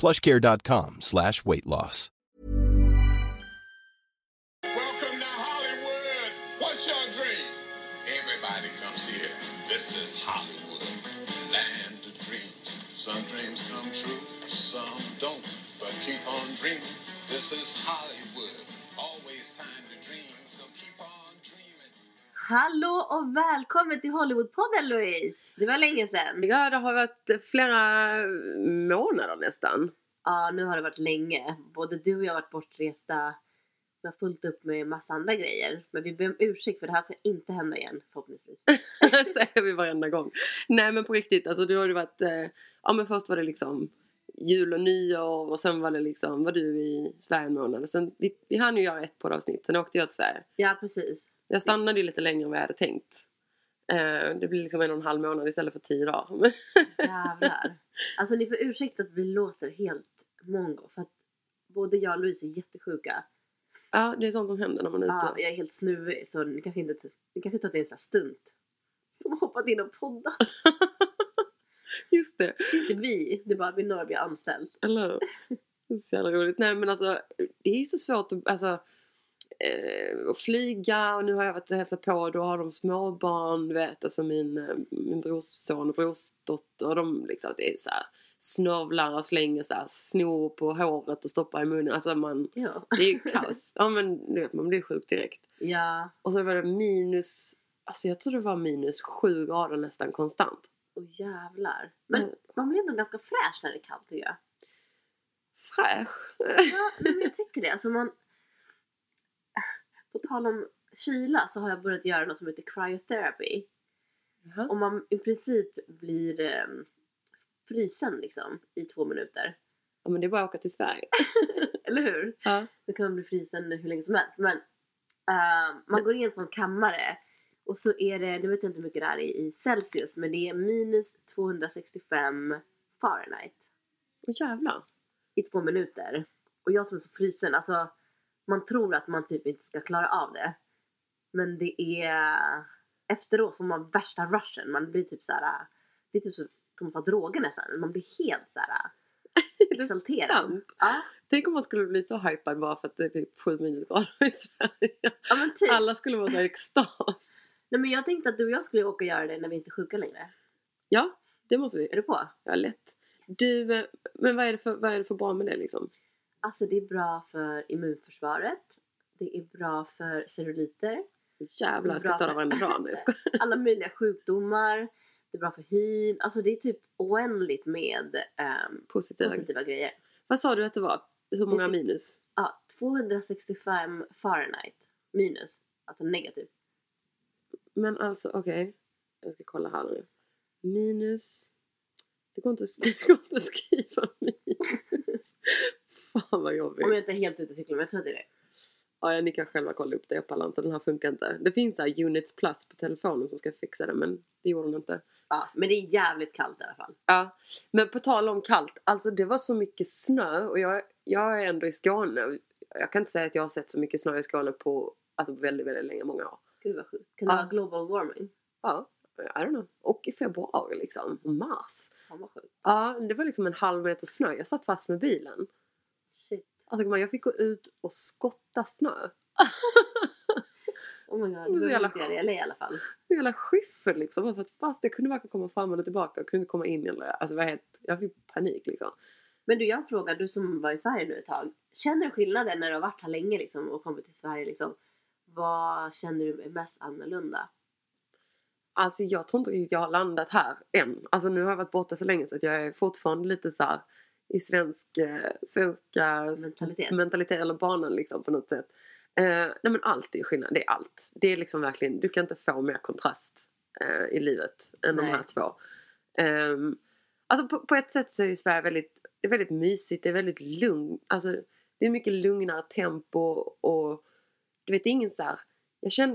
Plushcare.com/weight loss. Welcome to Hollywood. What's your dream? Everybody comes here. This is Hollywood, land of dreams. Some dreams come true, some don't. But keep on dreaming. This is Hollywood. Always time to dream. So keep on. Hallå och välkommen till Hollywoodpodden, Louise. Det var länge sedan. Ja, det har varit flera månader nästan. Ja, nu har det varit länge. Både du och jag har varit bortresta. Vi har fullt upp med massa andra grejer. Men vi ber om ursäkt för det här ska inte hända igen, förhoppningsvis. Säger vi varenda gång. Nej, men på riktigt. Alltså, du har ju varit... Ja, men först var det liksom jul och nyår. Och sen var det liksom... Var du i Sverige en månad. Och sen, vi hann ju göra ett poddavsnitt. Sen åkte jag till Sverige. Ja, precis. Jag stannade ju lite längre än vad jag hade tänkt. Det blir liksom 1,5 månad istället för 10 dagar. Jävlar. Alltså ni får ursäkta att vi låter helt mongo. För att både jag och Louise är jättesjuka. Ja, det är sånt som händer när man är ute. Ja, jag är helt snuvig. Så ni kanske inte tror att det är en sån här stunt som hoppat in och poddat. Just det. Inte vi. Det är bara vi när vi är anställd. Eller det är så jävla roligt. Nej, men alltså det är ju så svårt att... Alltså, och flyga, och nu har jag varit och hälsat på, då har de småbarn, vet, alltså min brorsson och brorsdotter, och de liksom, det är så här, snövlar och slänger så här snor på håret och stoppar i munnen, alltså man, ja. Det är ju kaos. Ja, men du vet, man blir sjuk direkt. Ja. Och så var det minus, alltså jag tror det var -7 grader nästan konstant. Åh jävlar. Men man blir ändå ganska fräsch när det är kallt, tycker jag. Fräsch? Ja, men jag tycker det, alltså man... På tal om kyla så har jag börjat göra något som heter cryotherapy. Uh-huh. Och man i princip blir frysen liksom i 2 minuter. Ja, men det är bara att åka till Sverige. Eller hur? Ja. Då kan man bli frysen hur länge som helst. Men man går in i en sån kammare. Och så är det, nu vet jag inte hur mycket det här är i Celsius. Men det är -265 Fahrenheit. Åh jävlar. I 2 minuter. Och jag som är så frysen, alltså... Man tror att man typ inte ska klara av det. Men det är... Efteråt får man värsta rushen. Man blir typ så här... Det är typ så att ta droger nästan. Man blir helt så här... exalterad. Ja. Tänk om man skulle bli så hypad bara för att det är typ 7 minusgrader i Sverige. Ja, men typ. Alla skulle vara så här extas. Nej, men jag tänkte att du och jag skulle åka och göra det när vi inte är sjuka längre. Ja, det måste vi. Är du på? Ja, lätt. Du, men vad är det för bra med det liksom? Alltså det är bra för immunförsvaret. Det är bra för celluliter. Jävlar, jag ska starta varenda dag. Alla möjliga sjukdomar. Det är bra för hyn. Alltså det är typ oändligt med positiva grejer. Vad sa du att det var? Hur många minus? Ja, 265 Fahrenheit. Minus. Alltså negativ. Men alltså, okej. Jag ska kolla här nu. Minus. Det går inte att skriva minus. Fan vad jobbigt. Om jag inte är helt ute och cyklar, men jag tror det är det. Ja, ni kan själva kolla upp det. Jag pallar inte, den här funkar inte. Det finns så här units plus på telefonen som ska fixa det, men det gjorde de inte. Ja, men det är jävligt kallt i alla fall. Ja, men på tal om kallt. Alltså det var så mycket snö, och jag är ändå i Skåne. Jag kan inte säga att jag har sett så mycket snö i Skåne på, alltså, väldigt, väldigt länge, många år. Gud vad sjukt. Kan det vara global warming? Ja. I don't know. Och i februari liksom. Mars. Ja, vad sjukt. Ja, det var liksom 0,5 meter snö. Jag satt fast med bilen. Alltså, jag fick gå ut och skotta snö. Oh my god, det var i alla fall. Det jävla skyffel liksom. Fast jag kunde verkligen komma fram och tillbaka. Jag kunde inte komma in. Alltså, jag fick panik liksom. Men du, jag frågar, du som var i Sverige nu ett tag, känner du skillnaden när du har varit här länge liksom, och kommit till Sverige liksom? Vad känner du är mest annorlunda? Alltså jag tror inte jag har landat här än. Alltså nu har jag varit borta så länge så att jag är fortfarande lite så här i svenska mentalitet eller banan liksom på något sätt. Nej men allt är skillnad, det är allt. Det är liksom verkligen, du kan inte få mer kontrast i livet än de här två. Alltså på ett sätt så är Sverige väldigt, det är väldigt mysigt, det är väldigt lugnt. Alltså det är mycket lugnare tempo och du vet ingen så här.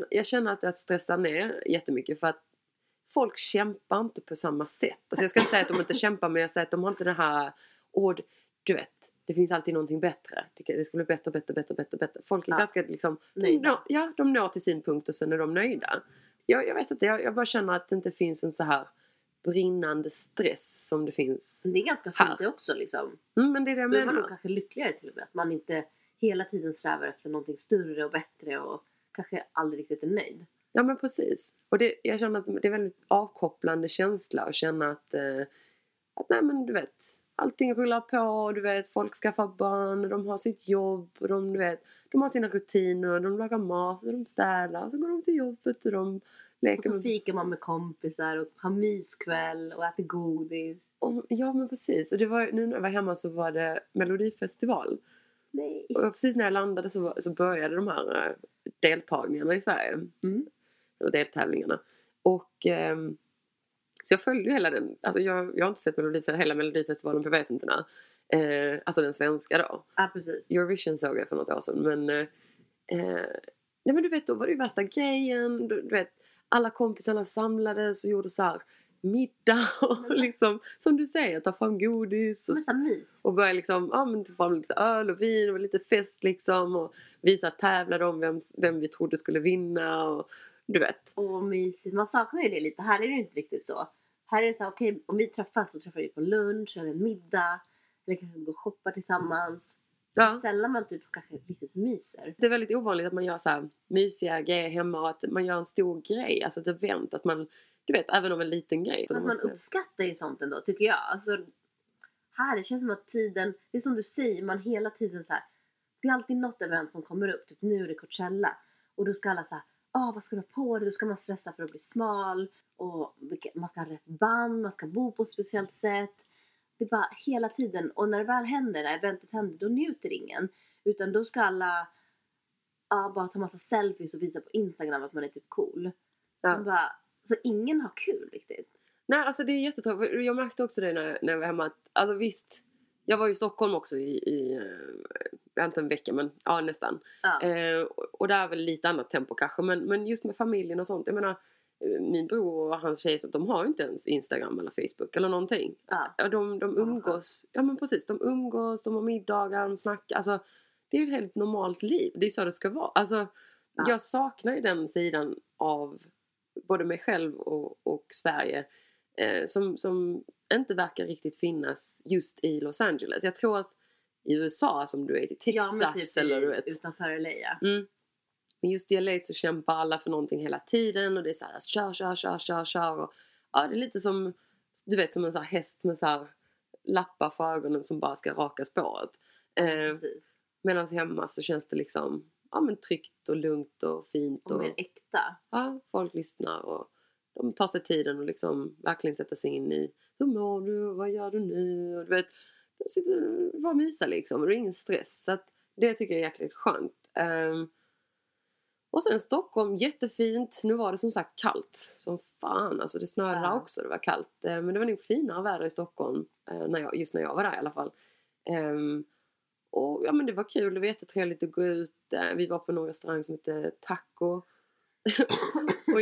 Jag känner att jag stressar ner jättemycket för att folk kämpar inte på samma sätt. Alltså jag ska inte säga att de inte kämpar, men jag säger att de har inte det här ord, du vet, det finns alltid någonting bättre. Det ska bli bättre. Folk är ganska liksom nöjda. De når till sin punkt och sen är de nöjda. Jag vet inte, jag bara känner att det inte finns en så här brinnande stress som det finns. Det är ganska fint det också liksom. Mm, men det är det jag menar. Man är kanske lyckligare till och med. Att man inte hela tiden strävar efter någonting större och bättre och kanske aldrig riktigt är nöjd. Ja men precis. Och det, jag känner att det är väldigt avkopplande känsla att känna att nej men du vet, allting rullar på, du vet, folk skaffar barn, de har sitt jobb, de har sina rutiner, de lagar mat, de städar, så går de till jobbet och de leker. Och så fikar man med kompisar och har myskväll och äter godis. Och, ja men precis. Och det var, nu när jag var hemma så var det Melodifestivalen. Nej. Och precis när jag landade så började de här deltagningarna i Sverige. Mm. Och deltävlingarna. Och så jag följde ju hela den. Alltså jag har inte sett hela Melodifestivalen på vet inte när. Alltså den svenska då. Ja, precis. Eurovision såg jag för något år sedan. Men, nej men du vet, då var det ju värsta grejen. Du vet, alla kompisarna samlades och gjorde så här middag och liksom som du säger, ta fram godis och börja liksom, ja men ta fram lite öl och vin och lite fest liksom och visa tävlade om vem vi trodde skulle vinna och du vet. Åh mysigt, man saknar ju det lite, här är det inte riktigt så. Här är det så här, okej, om vi träffas så träffar vi på lunch eller en middag eller kanske gå och shoppa tillsammans. Ja. Sällan man typ kanske riktigt myser. Det är väldigt ovanligt att man gör så här mysiga grejer hemma och att man gör en stor grej, alltså ett event, att man du vet, även om en liten grej. Fast man uppskattar ju sånt ändå, tycker jag. Alltså, här, det känns som att tiden, det är som du säger, man hela tiden så här, det är alltid något event som kommer upp, typ nu är det Coachella. Och då ska alla så här, vad ska du ha på dig? Då ska man stressa för att bli smal. Och man ska ha rätt band, man ska bo på ett speciellt sätt. Det är bara hela tiden, och när det väl händer, när eventet händer, då njuter ingen. Utan då ska alla bara ta massa selfies och visa på Instagram att man är typ cool. Ja. Man bara, så ingen har kul riktigt. Nej, alltså det är jättetråkigt. Jag märkte också det när jag var hemma. Alltså visst, jag var ju i Stockholm också i inte en vecka, men ja nästan. Ja. Och där är väl lite annat tempo kanske. Men just med familjen och sånt. Jag menar, min bror och hans tjej, så de har ju inte ens Instagram eller Facebook eller någonting. Ja. De umgås. Ja men precis, de umgås, de har middagar, de snackar. Alltså det är ju ett helt normalt liv. Det är så det ska vara. Alltså jag saknar ju den sidan av både mig själv och Sverige som inte verkar riktigt finnas just i Los Angeles. Jag tror att i USA, som du är i Texas, ja, typ eller du vet, utanför LA. Mm. Men just i LA så kämpar alla för någonting hela tiden och det är så här kör och ja, det är lite som du vet, som en så här häst med så här lappar för ögonen som bara ska raka spåret. Medan hemma så känns det liksom men tryggt och lugnt och fint och mer äkta. Ja, folk lyssnar och de tar sig tiden och liksom verkligen sätter sig in i hur mår du, vad gör du nu, och du vet, de sitter och bara myser liksom och det är ingen stress, så att det tycker jag är jäkligt skönt. Och sen Stockholm, jättefint. Nu var det som sagt kallt som fan, alltså det snörade också, det var kallt, men det var nog finare väder i Stockholm när jag var där i alla fall. Och ja men det var kul, det var jättetrevligt att gå ut. Vi var på någon restaurang som heter Taco. Och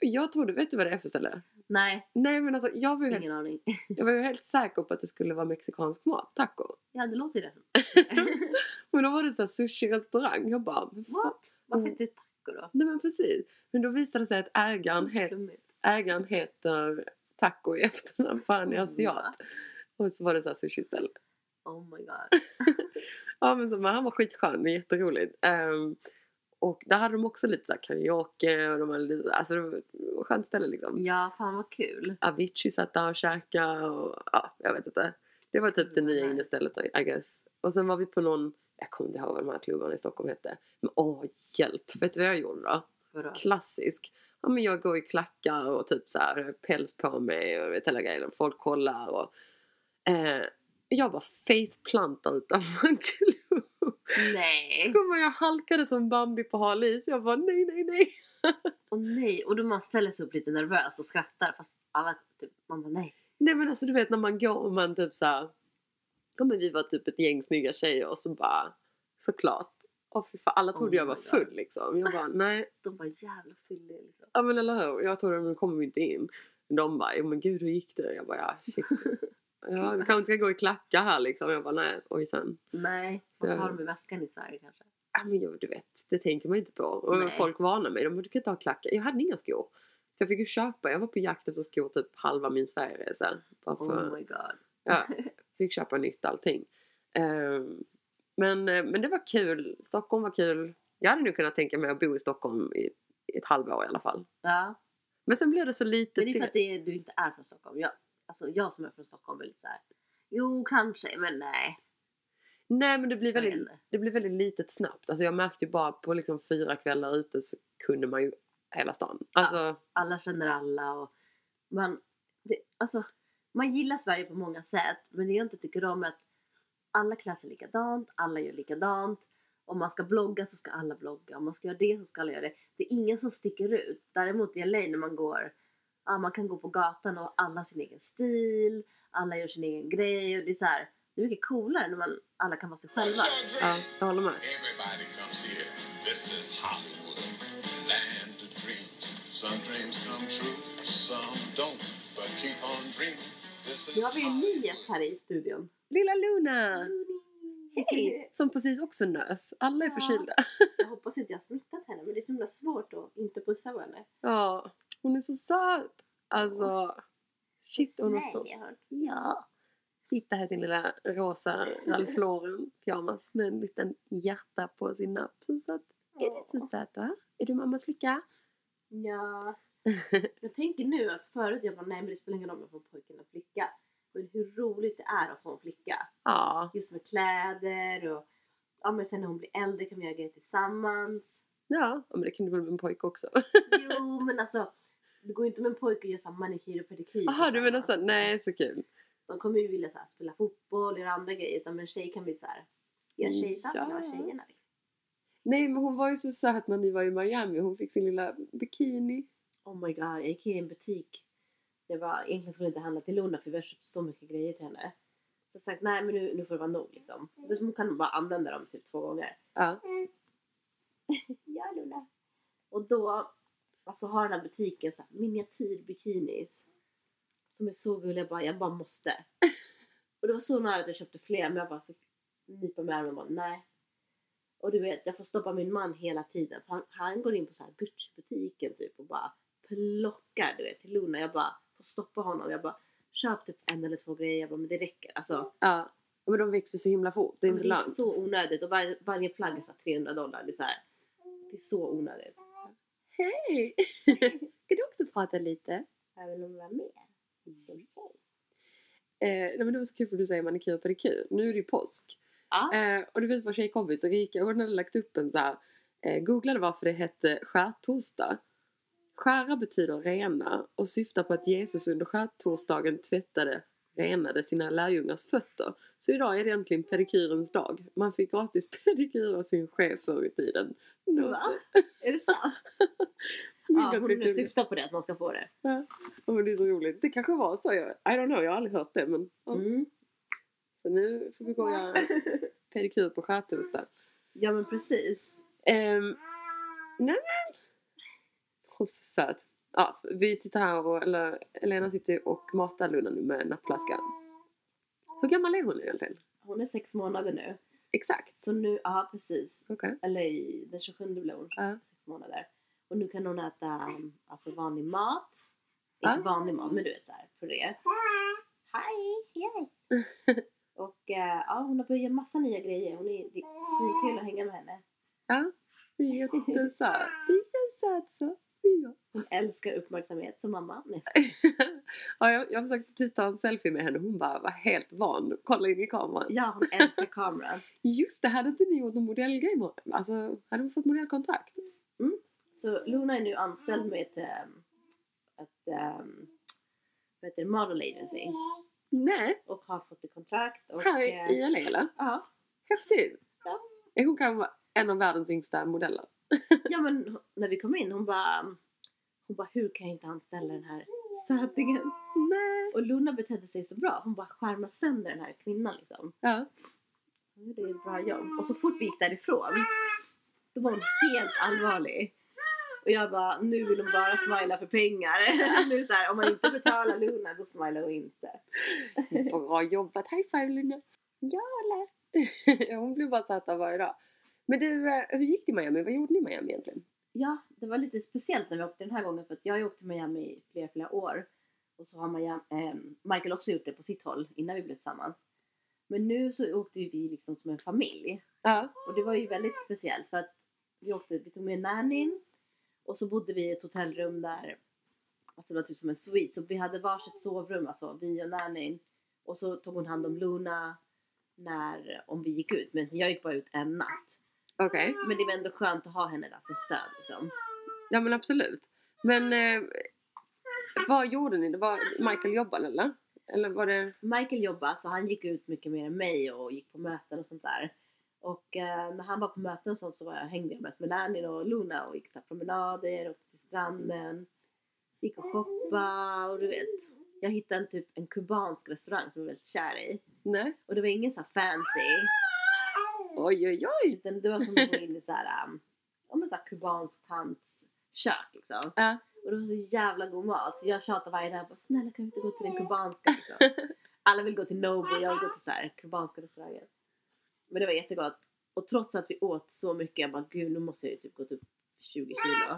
jag trodde, vet du vad det är för ställe? Nej men alltså jag var ju helt säker på att det skulle vara mexikansk mat, taco. Ja det låter ju det. Men då var det så här sushi-restaurang. Jag bara, what? Varför inte taco då? Nej men precis. Men då visade det sig att ägaren heter Taco i efternamn, fan är asiat. Och så var det så här sushi-ställe. Oh my god. Ja men så, han var skitskön, det är jätteroligt. Och där hade de också lite så här karaoke och de hade lite, alltså det var skönt ställe liksom. Ja, fan vad kul. Avicii satt där och käkade och ja, jag vet inte. Det var typ det nya in istället, I guess. Och sen var vi på någon, jag kommer inte ihåg vad de här klubbarna i Stockholm hette. Men hjälp, vet du vad jag gjorde då? Vadå? Klassisk. Ja, men jag går i klackar och typ så här päls på mig och vet hela grejen. Folk kollar och jag bara faceplantade utanför en klubb. Nej. Kommer jag halkade som Bambi på halis. Jag bara nej. Och nej, och då man ställer sig upp lite nervös och skrattar fast alla typ, man bara nej. Nej men alltså du vet när man går och man typ så här, ja men vi var typ ett gäng snygga tjejer och så bara såklart. Och för alla trodde jag var full liksom. Jag bara nej. De var jävla fulla liksom. Ja men eller hur, jag trodde de kom inte in. De bara, men gud hur gick det? Jag bara ja shit. Ja, du kanske inte ska gå i klacka här liksom. Jag bara nej, och sen. Nej, så har de i väskan i Sverige kanske. Ja men jo, du vet, det tänker man inte på. Och folk varnar mig, de kan inte ha klacka. Jag hade inga skor. Så jag fick ju köpa, jag var på jakt efter skor typ halva min Sverigeresa. Oh my god. Ja, fick köpa nytt allting. Men det var kul, Stockholm var kul. Jag hade nu kunnat tänka mig att bo i Stockholm i ett halvår i alla fall. Ja. Men sen blev det så lite. Men det är för att du inte är från Stockholm, jag som är från Stockholm är lite så här. Jo, kanske, men nej. Nej, men det blir väldigt litet snabbt. Alltså jag märkte ju bara på liksom 4 kvällar ute så kunde man ju hela stan. Alltså, ja, alla känner alla och man gillar Sverige på många sätt, men det jag inte tycker om är att alla klär sig likadant, alla gör likadant. Om man ska blogga så ska alla blogga, om man ska göra det så ska alla göra det. Det är ingen som sticker ut. Däremot i LA när man går, ja, man kan gå på gatan och alla har sin egen stil, alla gör sin egen grej och det är så här, det är mycket coolare när alla kan vara sig själva. Ja, jag håller med. Everybody comes here. This is Hollywood, land of dreams. Some dreams come true, some don't, but keep on dreaming. Nu har vi ju en ny gäst här i studion. Lilla Luna! Hej! Som precis också nös. Alla är förkylda. Jag hoppas inte jag har smittat henne, men det är så himla svårt att inte pussa henne. Ja, hon är så söt. Alltså, shit hon har stått. Ja. Hitta här sin lilla rosa Ralph Lauren pyjamas med en liten hjärta på sin napp. Så söt. Är det så söt va? Är du mammas flicka? Ja. Jag tänker nu att förut jag var nej men det spelar ingen roll om jag får pojken och flicka. Men hur roligt det är att få en flicka. Ja. Just med kläder och ja men sen när hon blir äldre kan vi göra grejer tillsammans. Ja, men det kan du väl med en pojke också. Jo men alltså det går ju inte med en pojke och göra samma manikyr och pedikyr. Jaha du menar så, nej så kul. De kommer ju vilja så här, spela fotboll eller andra grejer. Utan en tjej kan bli så här. Jag är tjejsamma med tjejerna. Nej men hon var ju så söt när ni var i Miami. Hon fick sin lilla bikini. Oh my god, jag gick i en butik. Det var egentligen skulle inte handla till Luna. För vi har köpt så mycket grejer till henne. Så jag sagt, nej men nu får det vara nog liksom. Då kan man bara använda dem typ 2 gånger. Ja. Ja Luna. Och då alltså, har den här butiken så här, miniatyrbikinis. Som är så gullig. Jag bara måste. Och det var så nära att jag köpte fler. Men jag bara fick nypa med armen och bara, nej. Och du vet, jag får stoppa min man hela tiden. För han går in på så här Gucci-butiken typ. Och bara plockar, du vet, till Luna. Jag bara får stoppa honom. Jag bara, köp typ 1 eller 2 grejer. Jag bara, men det räcker. Alltså, ja, men de växer så himla fort. Det är inte långt. Det är så onödigt. Och varje plagg är så här $300. Det är så här, det är så onödigt. Hej! Ska du också prata lite? Jag vill nog vara med. Nej men det var så kul för du säger manikyr och pedikyr. Nu är det ju påsk. Ah. Och du vet vad tjejkompis Erika, hon hade lagt upp en så här, googlade varför det hette skärtorsdag. Skära betyder rena och syftar på att Jesus under skärtorsdagen renade sina lärjungars fötter. Så idag är det egentligen pedikyrens dag. Man fick gratis pedikyr av sin chef förr i tiden. Va? Är det sant? Ja, hon syftar på det att man ska få det. Ja. Och det är så roligt. Det kanske var så. I don't know, jag har aldrig hört det. Men, ja. Så nu får vi gå och göra pedikyr på skärtorsdag. Ja, men precis. Nej men. Hon är så söt. Ja, vi sitter här och Elena sitter och matar Luna nu med nappflaskan. Hur gammal är hon nu egentligen? Hon är 6 månader nu. Exakt. Så nu, ja precis. Okay. Eller den 27 blev hon 6 månader. Och nu kan hon äta alltså vanlig mat. Inte vanlig mat, men du vet där för det. Hi, yes. Och ja, hon har börjat massa nya grejer. Hon är svinkul att hänga med henne. Ja, det är jättesöt. Det är så söt så. Ja. älskar uppmärksamhet som mamma. Ja, jag försökte precis ta en selfie med henne. Hon bara var helt van. Kolla in i kameran. Ja, hon älskar kameran. Just det, hade inte ni gjort någon modellgrej? Alltså, hade hon fått modellkontrakt? Mm. Så Luna är nu anställd med ett model agency. Nej. Och har fått ett kontrakt. Och, här i LA, eller? Ja. Häftigt. Ja. Hon kan vara en av världens yngsta modeller. Ja, men när vi kom in, hon bara, hur kan jag inte anställa den här sötingen? Nej. Och Luna betedde sig så bra. Hon bara skärmade sönder den här kvinnan liksom. Ja. Det är ett bra jobb. Och så fort vi gick därifrån, då var hon helt allvarlig. Och jag bara, nu vill hon bara smila för pengar. Nu så här, om man inte betalar Luna, då smilar hon inte. Bra jobbat, high five Luna. Ja, eller? Hon blev bara satt av varje dag. Men du, hur gick det i Miami? Vad gjorde ni i Miami egentligen? Ja, det var lite speciellt när vi åkte den här gången. För att jag åkte till Miami i flera år. Och så har Michael också gjort det på sitt håll innan vi blev tillsammans. Men nu så åkte vi liksom som en familj. Ja. Och det var ju väldigt speciellt. För att vi tog med nannyn. Och så bodde vi i ett hotellrum där. Alltså det var typ som en suite. Så vi hade varsitt sovrum. Alltså vi och nannyn. Och så tog hon hand om Luna. Om vi gick ut. Men jag gick bara ut en natt. Okej. Okay. Men det var ändå skönt att ha henne där som stöd liksom. Ja men absolut. Men vad gjorde ni? Det var Michael jobbade eller var det? Michael jobbade så han gick ut mycket mer än mig och gick på möten och sånt där. Och när han var på möten och sånt så hängde jag mest med Nanny och Luna och gick så här promenader och till stranden. Gick och shoppa och du vet. Jag hittade en kubansk restaurang som jag var väldigt kär i. Nej. Och det var ingen så här fancy. Oj. Det var som att gå in i så här kubansk tants kök liksom. Ja. Och det var så jävla god mat. Så jag tjatade varje dag. Bara, snälla kan vi inte gå till den kubanska liksom. Alla vill gå till Nobu. Jag vill gå till så här kubanska restauranger. Men det var jättegott. Och trots att vi åt så mycket. Jag bara gud nu måste jag ju typ gå upp 20 kilo.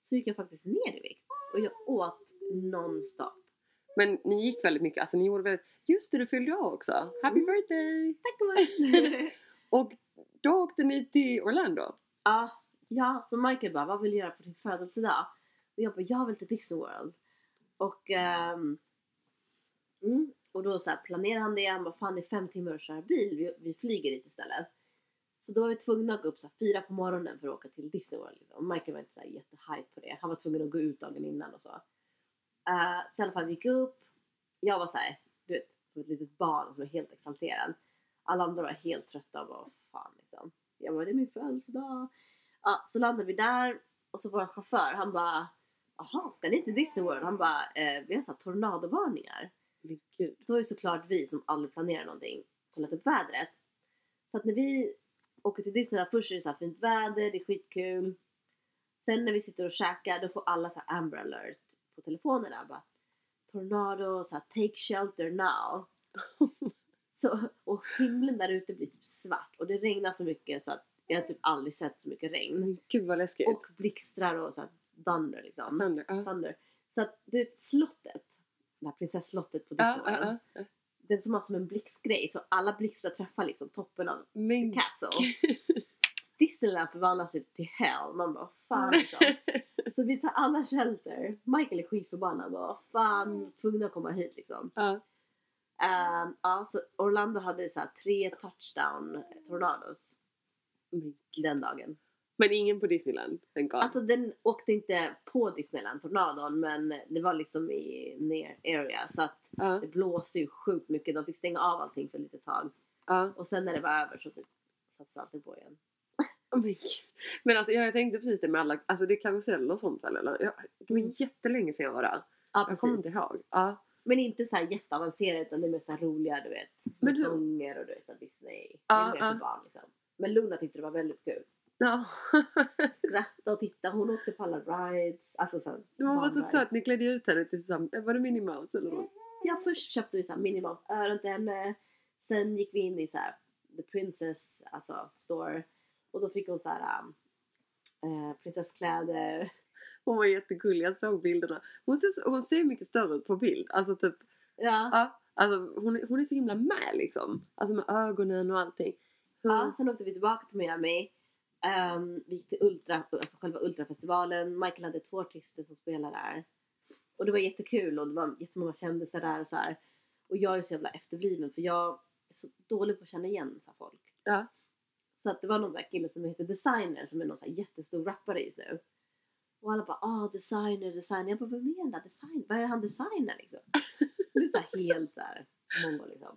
Så gick jag faktiskt ner i vikt. Och jag åt nonstop. Men ni gick väldigt mycket. Alltså ni gjorde väldigt. Just det du fyllde jag också. Happy birthday. Tack så mycket. Och då åkte ni till Orlando. Ja, så Michael bara, vad vill du göra på din födelsedag? Och jag bara, jag vill till Disney World. Och, och då så här planerade han det. Han bara, fan det är 5 timmar att köra bil. Vi flyger dit istället. Så då var vi tvungna att gå upp så här 4 på morgonen för att åka till Disney World. Liksom. Och Michael var inte så här jättehype på det. Han var tvungen att gå ut dagen innan och så. Så i alla fall vi gick upp. Jag var så här, du vet, som ett litet barn som är helt exalterad. Alla andra var helt trötta och bara, fan liksom. Jag bara, det är min födelsedag. Ja, så landade vi där. Och så vår chaufför, han bara, aha, ska ni till Disney World? Han bara, vi har så här tornadovarningar. Men gud. Då är det såklart vi som aldrig planerar någonting. Kollat upp vädret. Så att när vi åker till Disney, först är det så här fint väder, det är skitkul. Sen när vi sitter och käkar, då får alla så här Amber Alert på telefonerna. Bara, tornado, så här, take shelter now. Så, och himlen där ute blir typ svart. Och det regnar så mycket så att jag typ aldrig sett så mycket regn. Gud vad läskigt. Och blixtrar och så här dunder liksom. Dunder. Så att det är slottet. Det här prinsessslottet på Disneyland. Det är som en blixtgrej. Så alla blixtrar träffar liksom toppen av the castle. Disneyland förvandlas till hell. Man bara, fan liksom. Så vi tar alla shelter. Michael är skitförbannad. Bara, fan, tvungen att komma hit liksom. Så Orlando hade så här 3 touchdown tornados den dagen. Men ingen på Disneyland? Alltså den åkte inte på Disneyland tornadon, men det var liksom i near area. Så att det blåste ju sjukt mycket. De fick stänga av allting för lite tag. Och sen när det var över så typ sattes allting på igen. Men alltså jag tänkte precis det med alla, alltså det är karusell och sånt eller? Det var jättelänge sedan jag var där. Jag kommer inte ihåg. Men inte så här jätteavancerade utan det är mer så här roliga, du vet. Med sånger och du vet så Disney. Det är mer för barn liksom. Men Luna tyckte det var väldigt kul. Ja. Skratta och titta. Hon åkte på alla rides. Alltså så här, hon var så söt. Ni klädde ut henne tillsammans. Var det Minnie Mouse eller vad? Ja, först köpte vi så här Minnie Mouse öron till henne. Sen gick vi in i så här The Princess store. Och då fick hon så här prinsesskläder. Hon var jättegullig, jag såg bilderna. Hon ser mycket större ut på bild. Alltså typ, alltså hon är så himla med liksom. Alltså med ögonen och allting. Ja, sen åkte vi tillbaka till Miami. Vi gick till Ultra, alltså själva Ultrafestivalen. Michael hade 2 artister som spelade där. Och det var jättekul och det var jättemånga kändisar där och så här. Och jag är så jävla efterbliven för jag är så dålig på att känna igen så här folk. Ja. Så att det var någon sån här kille som heter Designer som är någon sån här jättestor rappare just nu. Och alla bara, Designer. Jag bara, vad menar Designer? Vad är han Designer liksom? Det är så här helt där mongo liksom.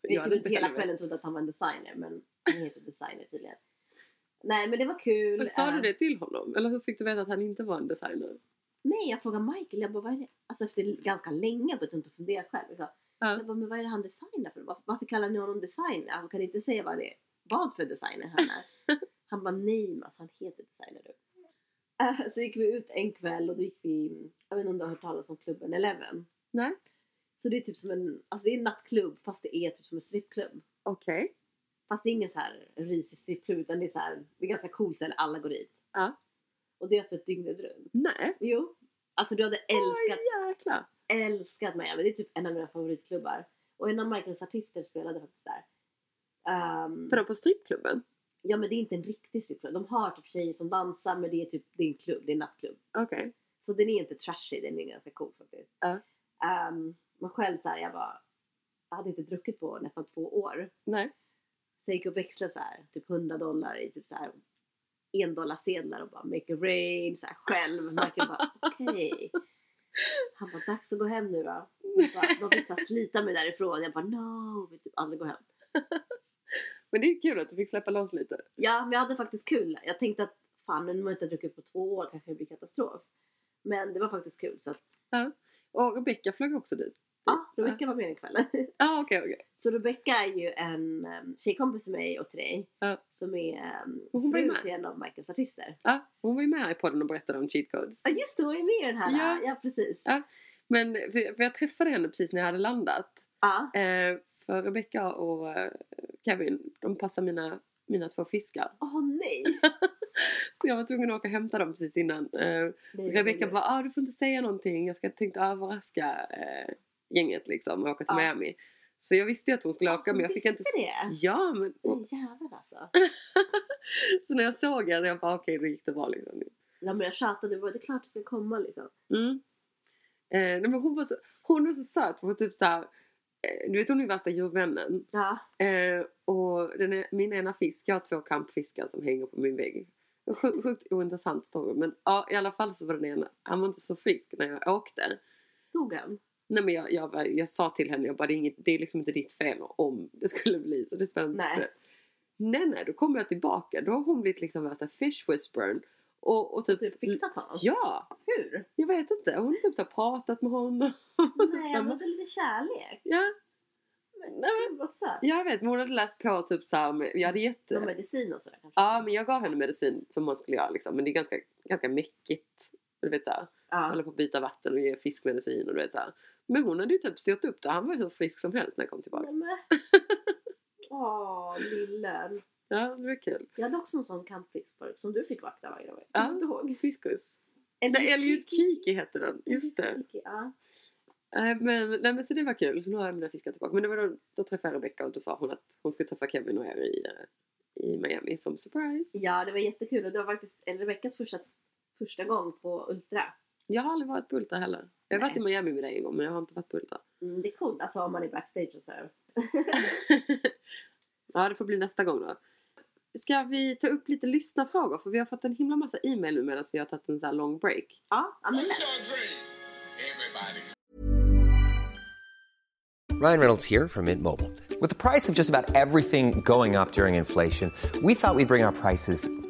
Jag gick hela kvällen trodde att han var en designer, men han heter Designer tydligen. Nej, men det var kul. Men sa du det till honom? Eller hur fick du veta att han inte var en designer? Nej, jag frågade Michael. Jag bara, vad är det? Alltså efter ganska länge jag började inte fundera själv. Liksom. Jag bara, men vad är det han designar för? Varför kallar ni honom designer? Han kan inte säga vad det är. Vad för designer han är. Han bara, nej, alltså, han heter designer du. Så gick vi ut en kväll och då gick vi, jag vet inte om du har hört talas om klubben Eleven. Nej. Så det är typ som en, alltså det är en nattklubb fast det är typ som en strippklubb. Okej. Okay. Fast det är ingen så här risig strippklubb utan det är så här, det är ganska coolt så alla går dit. Ja. Och det är öppet dygnet runt. Nej. Jo. Alltså du hade älskat mig. Men det är typ en av mina favoritklubbar. Och en av Michaels artister spelade faktiskt där. För då på strippklubben? Ja men det är inte en riktig strippklubb. De har typ tjejer som dansar men det är typ, det är en klubb, det är en nattklubb. Okej. Okay. Så den är inte trashy, den är ganska cool faktiskt. Ja. Men själv så här, jag hade inte druckit på nästan 2 år. Nej. Så jag gick och växlade så här, typ $100 i typ så här $1 sedlar och bara make it rain så här själv. Michael bara okej. Han bara dags att gå hem nu va. De vill så här, slita mig därifrån. Jag bara no, vill typ aldrig gå hem. Men det är ju kul att du fick släppa loss lite. Ja, men jag hade faktiskt kul. Jag tänkte att fan, nu har jag inte druckit på 2 år, kanske det blir katastrof. Men det var faktiskt kul så att... Ja. Och Rebecca flög också dit. Ja, Rebecca var med den kvällen. Ja, okej. Så Rebecca är ju en tjejkompis till mig och till dig. Som är fru till en av Michaels artister. Ja, hon var ju med här i podden och berättade om cheat codes. Ja, just det, hon är med i den här. Ja precis. Ja. Men för jag träffade henne precis när jag hade landat. Ja. För Rebecca och Kevin, de passar mina 2 fiskar. Åh nej! Så jag var tvungen att åka och hämta dem precis innan. Rebecca bara, du får inte säga någonting. Jag tänkte överraska gänget liksom och åka till Miami. Så jag visste ju att hon skulle åka men jag fick inte... det? Ja, men... Jävlar alltså. Så när jag såg henne, jag bara okej, då gick det bra liksom. Ja, men jag tjatade, det är klart att du ska komma liksom. Mm. Men hon var så söt, hon var typ såhär... Du vet hon är värsta djurvännen. Ja. Och min ena fisk, jag har 2 kampfiskar som hänger på min vägg. Sjukt ointressant story. Men ja, i alla fall så var den ena. Han var inte så frisk när jag åkte. Tog han? Nej men jag sa till henne. Jag bara, det är liksom inte ditt fel om det skulle bli. Så det spelar inte. Nej, då kommer jag tillbaka. Då har hon blivit liksom värsta fish whisperer. Och typ fixat honom? Ja. Hur? Jag vet inte. Hon har typ så pratat med honom. Nej, hon hade lite kärlek. Ja. Men vad söt. Jag vet, men hon hade läst på typ så här. Jag hade medicin och sådär kanske. Ja, men jag gav henne medicin som hon skulle göra liksom. Men det är ganska mäckigt. Du vet så här. Ja. Håller på att byta vatten och ge fiskmedicin och du vet så här. Men hon hade ju typ styrt upp det. Han var hur frisk som helst när jag kom tillbaka. Åh, lillen. Ja, det var kul. Jag hade också en sån kampfisk förut som du fick vakta varje dag. Jag kommer inte ihåg. Fiskus. Kiki heter den. Just det. Kiki, ja. Men så det var kul. Så nu har jag mina fiskar tillbaka. Men det var då träffade jag Rebecca och då sa hon att hon skulle träffa Kevin och er i Miami som surprise. Ja, det var jättekul. Och det var faktiskt Rebeccas första gång på Ultra. Jag har aldrig varit på Ultra heller. Jag har varit i Miami med dig en gång men jag har inte varit på Ultra. Mm, det är coolt. Alltså om man är backstage och så. Ja, det får bli nästa gång då. Ska vi ta upp lite lyssnarfrågor? För vi har fått en himla massa e-mail nu medan vi har tagit en sån här lång break. Ja, amen. Ryan Reynolds here from Mint Mobile. With the price of just about everything going up during inflation, we thought we'd bring our prices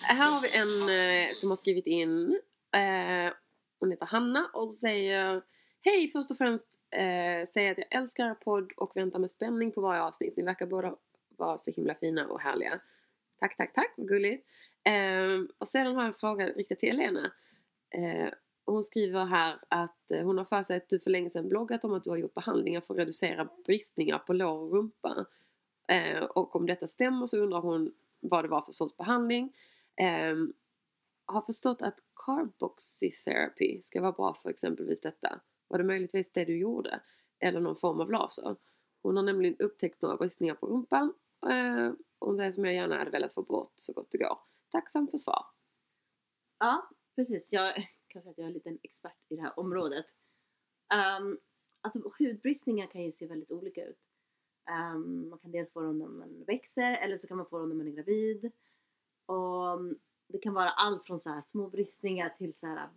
Här har vi en som har skrivit in, hon heter Hanna och säger: hej, först och främst säger att jag älskar podd och väntar med spänning på varje avsnitt. Ni verkar båda vara så himla fina och härliga. Tack, tack, tack, vad gulligt. Och sedan har jag en fråga riktad till Elena. Hon skriver här att hon har för sig att du för länge sedan bloggat om att du har gjort behandlingar för att reducera bristningar på lår och rumpa. Och om detta stämmer så undrar hon vad det var för sorts behandling. Har förstått att carboxytherapy ska vara bra för exempelvis detta. Var det möjligtvis det du gjorde? Eller någon form av laser? Hon har nämligen upptäckt några bristningar på rumpan. Hon säger som jag gärna hade velat få bort så gott det går. Tacksam för svar. Ja, precis. Jag kan säga att jag är en liten expert i det här området. Alltså hudbristningar kan ju se väldigt olika ut. Man kan dels få dem när man växer, eller så kan man få dem när man är gravid. Och det kan vara allt från så här små bristningar till så här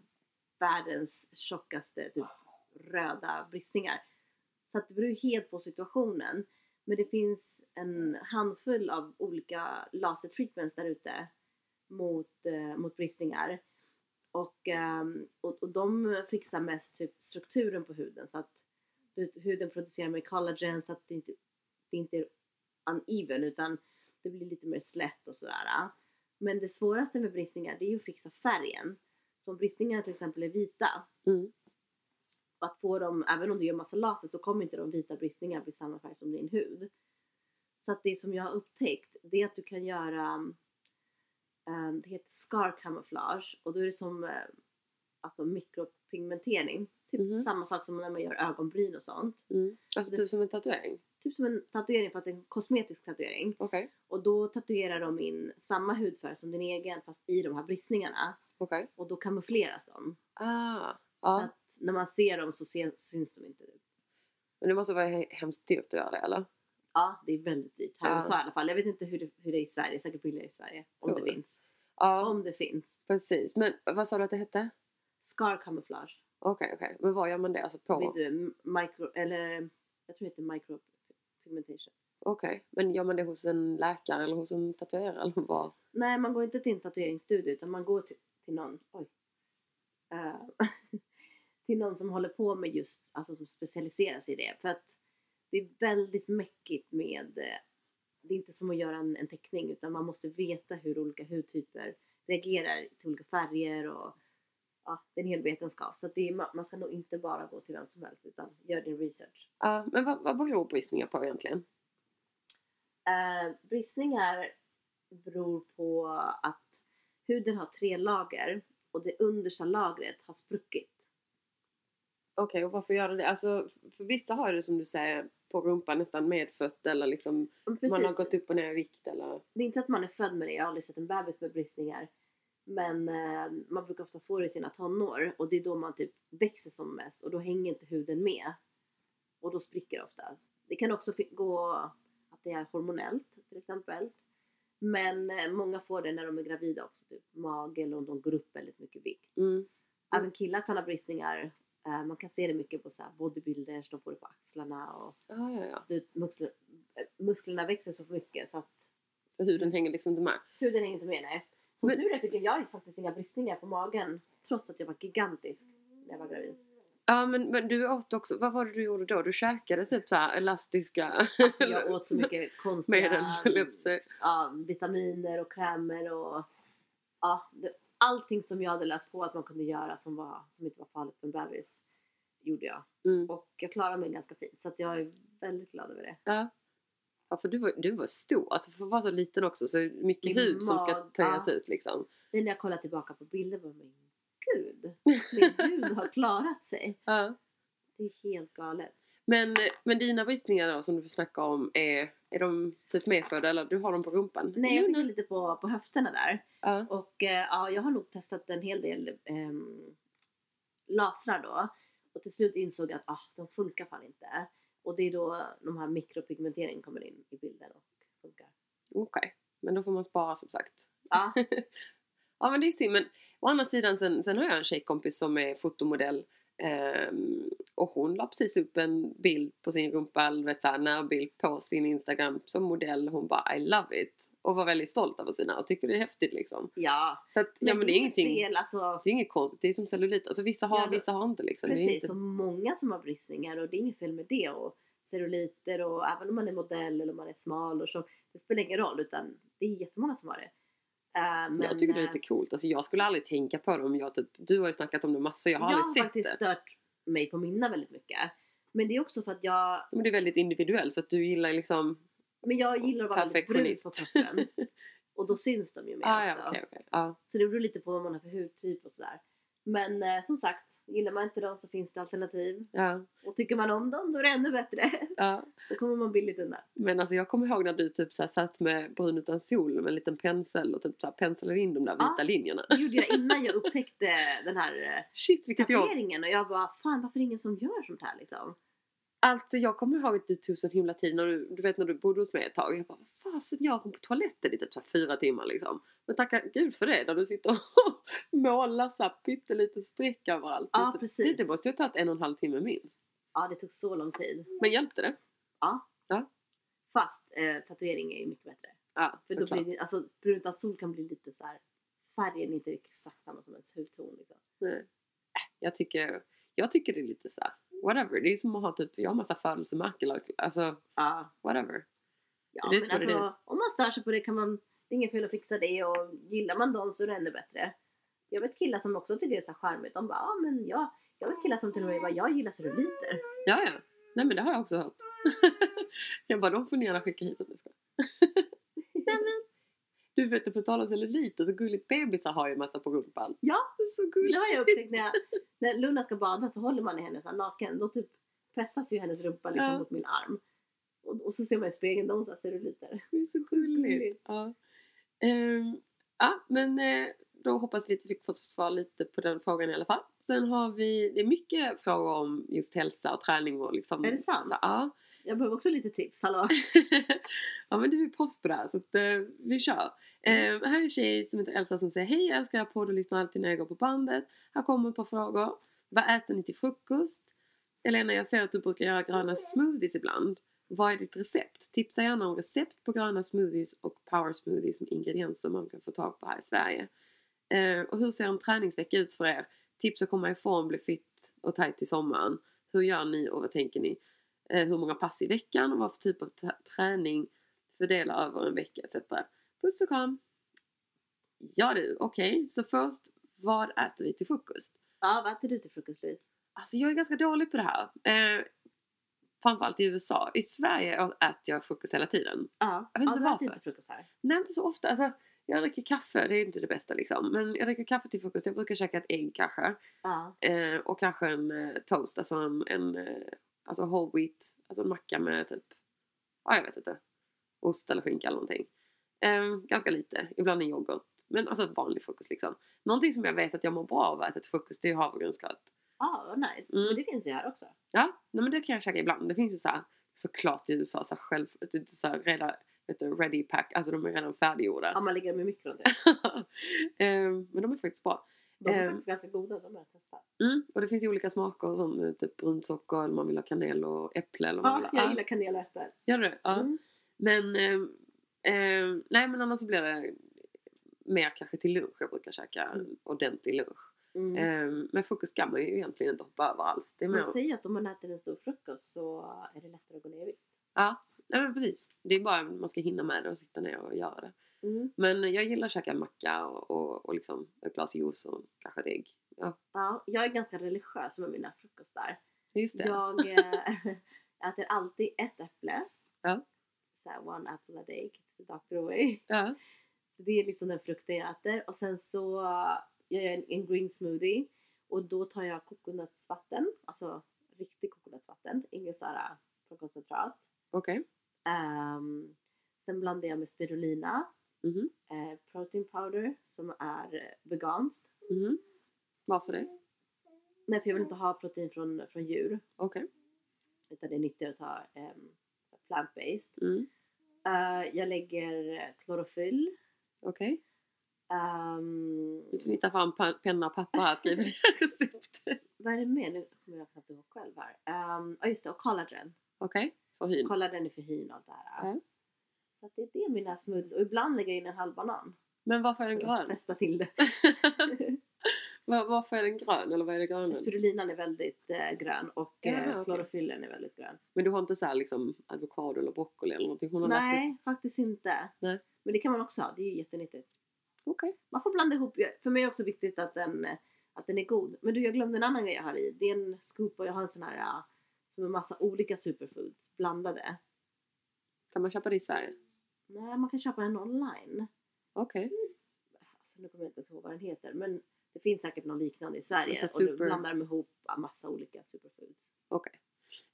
världens tjockaste typ röda bristningar. Så att det beror helt på situationen. Men det finns en handfull av olika lasertreatments där ute mot bristningar. Och de fixar mest typ strukturen på huden, så att huden producerar mer collagen, så att det inte är uneven, utan det blir lite mer slätt och sådär. Men det svåraste med bristningar, det är ju att fixa färgen. Så om bristningarna till exempel är vita. Mm. Och att få dem, även om du gör massa laser, så kommer inte de vita bristningarna bli samma färg som din hud. Så att det som jag har upptäckt, det är att du kan göra, det heter scar camouflage. Och då är det som alltså mikropigmentering. Typ samma sak som när man gör ögonbryn och sånt. Mm. Alltså typ som en tatuering? Typ som en tatuering, fast en kosmetisk tatuering. Okay. Och då tatuerar de in samma hudfärg som din egen, fast i de här bristningarna. Okay. Och då kamoufleras de. Så att när man ser dem så syns de inte. Men det måste vara hemskt dyrt att göra det, eller? Ja, det är väldigt dyrt. Här i USA i alla fall. Jag vet inte hur det är i Sverige. Säkert billigare i Sverige. Om det finns. Om det finns. Precis. Men vad sa du att det hette? Scar camouflage. Okej. Men vad gör man det? Alltså på? Vet du, jag tror det heter micropigmentation. Okej. Men gör man det hos en läkare eller hos en tatuerare eller vad? Nej, man går inte till en tatueringsstudie, utan man går till någon. Till någon som håller på med just, alltså som specialiserar sig i det. För att det är väldigt mäckigt med, det är inte som att göra en teckning, utan man måste veta hur olika hudtyper reagerar till olika färger och det är en hel vetenskap. Så att man ska nog inte bara gå till vem som helst, utan gör din research. Men vad beror bristningar på egentligen? Bristningar beror på att huden har 3 lager och det understa lagret har spruckit. Okej, och varför gör det? Alltså, för vissa har det som du säger på rumpan nästan medfött, eller liksom man har gått upp och ner i vikt. Eller... Det är inte att man är född med det. Jag har aldrig sett en bebis med bristningar. Men man brukar ofta få det i sina tonår. Och det är då man typ växer som mest. Och då hänger inte huden med. Och då spricker det oftast. Det kan också gå att det är hormonellt till exempel. Men många får det när de är gravida också. Typ mage, eller om de går upp väldigt mycket vikt. Mm. Även killar kan ha bristningar. Man kan se det mycket på så här bodybuilders. De får det på axlarna. Och musklerna växer så mycket. Så att huden hänger liksom inte med. Huden hänger inte med, nej. Som tur är fick jag faktiskt inga bristningar på magen, trots att jag var gigantisk när jag var gravid. Ja, men du åt också, vad var det du gjorde då? Du käkade typ så här elastiska... Alltså jag åt så mycket konstiga medel, vitaminer och krämer och... Ja, allting som jag hade läst på att man kunde göra som inte var farligt för en bebis gjorde jag. Mm. Och jag klarade mig ganska fint. Så att jag är väldigt glad över det. Ja. Ja, för du var stor. Alltså för att vara så liten också så är det mycket hud som ska töjas ut liksom. Men när jag kollar tillbaka på bilder var min gud har klarat sig. Ja. Det är helt galet. Men dina bristningar då, som du får snacka om, är de typ medfödda eller du har dem på rumpan? Nej, jag fick lite på höfterna där. Och ja, jag har nog testat en hel del lasrar då. Och till slut insåg jag att de funkar fan inte. Och det är då de här mikropigmenteringen kommer in i bilden och funkar. Okej, men då får man spara som sagt. Ja. Ja, men det är synd. Men å andra sidan, sen har jag en tjejkompis som är fotomodell. Och hon la precis upp en bild på sin rumpa, närbild på sin Instagram som modell. Hon bara, I love it. Och var väldigt stolt över sina och tycker det är häftigt liksom. Ja. Så att, men det är ingenting fel, alltså. Det är inget konstigt, det är som cellulit. Alltså vissa har, vissa har inte liksom. Precis, det är inte... så många som har bristningar och det är inget fel med det. Och celluliter och även om man är modell eller om man är smal och så. Det spelar ingen roll utan det är jättemånga som har det. Men, jag tycker det är lite coolt. Alltså, jag skulle aldrig tänka på det om jag typ... Du har ju snackat om det massor, jag har aldrig sett det. Jag har faktiskt stört mig på mina väldigt mycket. Men det är också för att jag... Men det är väldigt individuellt så att du gillar liksom... Men jag gillar att vara väldigt brun på kroppen. Och då syns de ju mer också. Ja, okay. Så det beror lite på vad man har för hudtyp och sådär. Men som sagt, gillar man inte dem så finns det alternativ. Ja. Och tycker man om dem, då är det ännu bättre. Ja. Då kommer man billigt undan. Men alltså jag kommer ihåg när du typ så här satt med brun utan sol med en liten pensel och typ så här penslade in de där vita linjerna. Det gjorde jag innan jag upptäckte den här tatueringen. Och jag bara, fan varför är det ingen som gör sånt här liksom? Alltså jag kommer ihåg att du tog så himla tid när du vet när du bodde hos mig ett tag. Jag bara, vad fasen gör hon på toaletten i typ så här 4 timmar liksom. Men tacka gud för det när du sitter och målar så här pyttelite streck överallt. Ja, precis. Det måste ju ha tagit 1,5 timme minst. Ja, det tog så lång tid. Men hjälpte det? Ja. Fast tatuering är ju mycket bättre. Ja, för då blir det, alltså brun sol kan bli lite så här, färgen inte exakt samma som ens hudton liksom. Nej. Jag tycker det är lite så här. Whatever, det är som att ha typ, jag har massa födelsemärken, alltså, whatever. Ja, men alltså, om man stör sig på det kan man, det är inget fel att fixa det och gillar man dem så är det ännu bättre. Jag vet killar som också tycker det är så charmigt, de bara, men jag vet killar som till och med bara, jag gillar celluliter. Ja, nej men det har jag också hört. Jag bara, de får ni gärna skicka hit att ni ska. Nej men. Du vet, på tal om celluliter, så gulligt bebisar har ju massa på rumpan. Ja, så gulligt. Det har jag upptäckt när Luna ska bada så håller man i hennes naken. Då typ pressas ju hennes rumpa liksom mot min arm. Och så ser man i spegeln, de har celluliter. Det är så gulligt. Men då hoppas vi att vi fick få svar lite på den frågan i alla fall. Sen har vi, det är mycket frågor om just hälsa och träning och liksom. Är det sant? Så, ja. Jag behöver också lite tips, hallå. Ja, men du är proffs på det här, så att, vi kör. Här är en tjej som heter Elsa som säger, hej, jag älskar er podd och lyssnar alltid när jag går på bandet. Här kommer ett par frågor. Vad äter ni till frukost? Elena, jag ser att du brukar göra gröna smoothies ibland. Vad är ditt recept? Tipsa gärna om recept på gröna smoothies och power smoothies som ingredienser man kan få tag på här i Sverige. Och hur ser en träningsvecka ut för er? Tips att komma ifrån, bli fit och tajt i sommaren. Hur gör ni och vad tänker ni? Hur många pass i veckan och vad för typ av träning fördelar över en vecka etc. Puss och kram. Ja du, okej. Så först, vad äter vi till frukost? Ja, vad äter du till frukost, Louise? Alltså jag är ganska dålig på det här. Framförallt i USA. I Sverige äter jag frukost hela tiden. Ja, jag vet inte varför. Äter inte frukost här? Nej, inte så ofta. Alltså, jag dricker kaffe, det är inte det bästa liksom. Men jag dricker kaffe till frukost. Jag brukar käka ett ägg kanske. Ja. Och kanske en toast, alltså en whole wheat, alltså macka med typ, jag vet inte, ost eller skinka eller någonting. Ganska lite, ibland en yoghurt, men alltså vanlig frukost liksom. Någonting som jag vet att jag mår bra av att äta frukost, det är havregrynsgröt. Ja, nice. Men det finns ju här också. Ja, nej, men det kan jag käka ibland. Det finns ju så här, såklart i USA, så här själv, så här redan, vet du, ready pack, alltså de är redan färdiggjorda. Ja, man lägger dem i mikron. Men de är faktiskt bra. De är faktiskt ganska goda, de här testar. Och det finns ju olika smaker som typ brunt socker eller man vill ha kanel och äpple. Eller jag gillar kanel och äpple. Gör du? Ja. Men, nej men annars blir det mer kanske till lunch. Jag brukar käka ordentlig lunch. Men frukost kan man ju egentligen inte hoppa över alls. Man säger att om man äter en stor frukost så är det lättare att gå ner i vikt. Ja, nej men precis. Det är bara man ska hinna med det och sitta ner och göra det. Mm. Men jag gillar att käka macka och liksom ett glas juice och kanske ett ägg. Ja. Ja, jag är ganska religiös med mina frukostar. Just det. Jag äter alltid ett äpple. Ja. Så här, one apple a day keeps the doctor away. Ja. Så det är liksom den frukten jag äter. Och sen så jag gör en green smoothie. Och då tar jag kokosnötsvatten. Alltså riktigt kokosnötsvatten. Inget sådär koncentrat. Okej. Okay. Sen blandar jag med spirulina. Mm-hmm. Protein powder som är veganskt. Mm-hmm. Varför det? Nej, för jag vill inte ha protein från djur. Okej. Okay. Utan det är nyttigt att ta plant-based. Mm. Jag lägger klorofyll. Okej. Okay. Du får hitta fram penna och pappa här, skriver det receptet. Vad är det med? Nu kommer jag knappt ihåg själv här. Just det, och collagen. Okej, okay. För hyn. Collagen är för hyn och allt det här. Mm. Så att det är det mina smoothies. Och ibland lägger jag in en halv banan. Men varför är den grön? Fästa till det. Varför är den grön? Eller vad är det grönen? Spirulinan är väldigt grön. Och klorofyllen är väldigt grön. Men du har inte så här liksom avokado eller broccoli eller någonting? Hon har Nej, faktiskt inte. Nej. Men det kan man också ha. Det är ju jättenyttigt. Okej. Okay. Man får blanda ihop. För mig är det också viktigt att den är god. Men du, jag glömde en annan grej jag har i. Det är en scoop och jag har en sån här som är massa olika superfoods blandade. Kan man köpa det i Sverige? Nej, man kan köpa den online. Okej. Okay. Alltså, nu kommer jag inte ihåg vad den heter. Men det finns säkert någon liknande i Sverige. Och du blandar med ihop massa olika superfoods. Okej.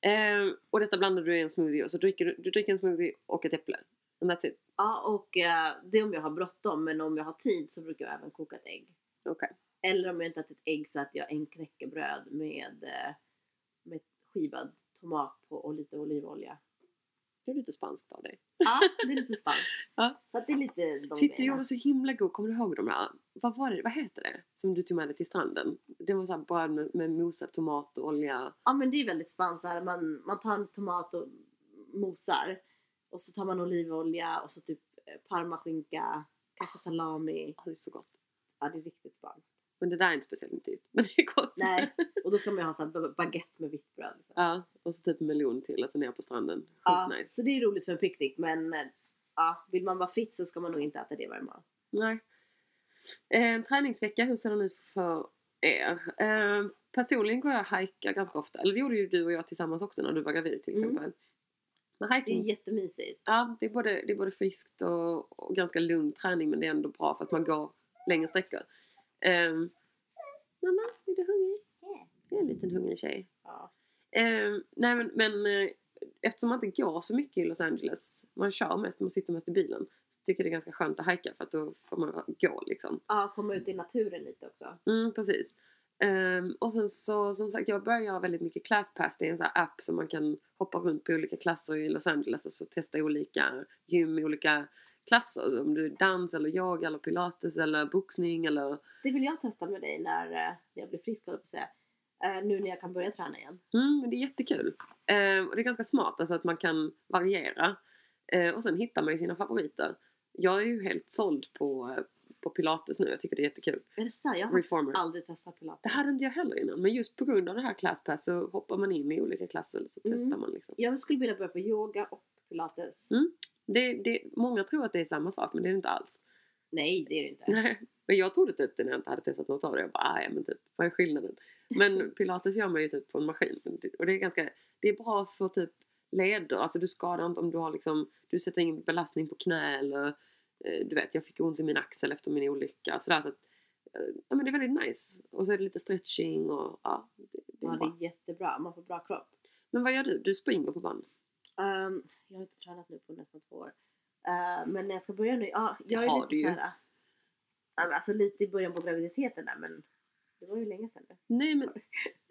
Okay. Och detta blandar du i en smoothie. Och så dricker du en smoothie och ett äpple. And that's it. Ja, och det är om jag har bråttom. Men om jag har tid så brukar jag även koka ett ägg. Okej. Okay. Eller om jag inte ätit ägg så att jag en knäckebröd med skivad tomat på och lite olivolja. Det är lite spanskt av dig. Ja, det är lite spanskt. Ja. Så att det är lite de. Shit, du gjorde så himla god. Kommer du ihåg de där? Vad var det? Vad heter det? Som du tog med dig till stranden. Det var så här bröd med mosad tomat och olja. Ja, men det är väldigt spanskt här. Man tar en tomat och mosar. Och så tar man olivolja. Och så typ parmaskinka. Kanske salami. Ja, det är så gott. Ja, det är riktigt spanskt. Men det där är inte speciellt nyttigt. Men det är gott. Nej, och då ska man ju ha så här baguette med vitt bröd. Liksom. Ja, och så typ melon till. Alltså ner på stranden. Sjukt ja, nice. Så det är roligt för en picknick. Men ja, vill man vara fit så ska man nog inte äta det varje morgon. Nej. En träningsvecka, hur ser den ut för er? Personligen går jag och hajkar ganska ofta. Eller det gjorde ju du och jag tillsammans också när du var gravid till exempel. Mm. Men hiking, det är jättemysigt. Ja, det är både friskt och ganska lugn träning. Men det är ändå bra för att man går längre sträckor. Mamma, är du hungrig? Yeah. Jag är en liten hungrig tjej. Yeah. Nej, men eftersom man inte går så mycket i Los Angeles, man kör mest, man sitter mest i bilen, så tycker jag det är ganska skönt att hajka för att då får man gå liksom. Ja, komma ut i naturen lite också. Mm, precis. Och sen så, som sagt, jag börjar ha väldigt mycket classpass. Det är en sån här app som man kan hoppa runt på olika klasser i Los Angeles och så testa olika gym i olika klasser, om du dans eller yoga eller pilates eller boxning eller... Det vill jag testa med dig när jag blir frisk, och säga. Nu när jag kan börja träna igen. Men det är jättekul. Och det är ganska smart alltså, att man kan variera. Och sen hittar man ju sina favoriter. Jag är ju helt såld på pilates nu. Jag tycker det är jättekul. Är det så? Jag har aldrig testat pilates. Det hade inte jag heller innan. Men just på grund av det här classpass så hoppar man in i olika klasser så testar man liksom. Jag skulle vilja börja på yoga och pilates. Många tror att det är samma sak, men det är det inte alls. Nej, det är det inte. Nej, men jag trodde typ det när jag inte hade testat något av det. Jag bara, ja men typ, vad är skillnaden? Men pilates gör man ju typ på en maskin. Och det är ganska, det är bra för typ leder. Alltså du skadar inte om du har liksom, du sätter ingen belastning på knä eller du vet, jag fick ont i min axel efter min olycka. Sådär, så att, ja men det är väldigt nice. Och så är det lite stretching och ja. Det är bra. Det är jättebra, man får bra kropp. Men vad gör du? Du springer på band. Jag har inte tränat nu på nästan 2 år. Men när jag ska börja nu, jag är lite så här. Alltså lite i början på graviditeten där, men det var ju länge sedan nu. Nej, men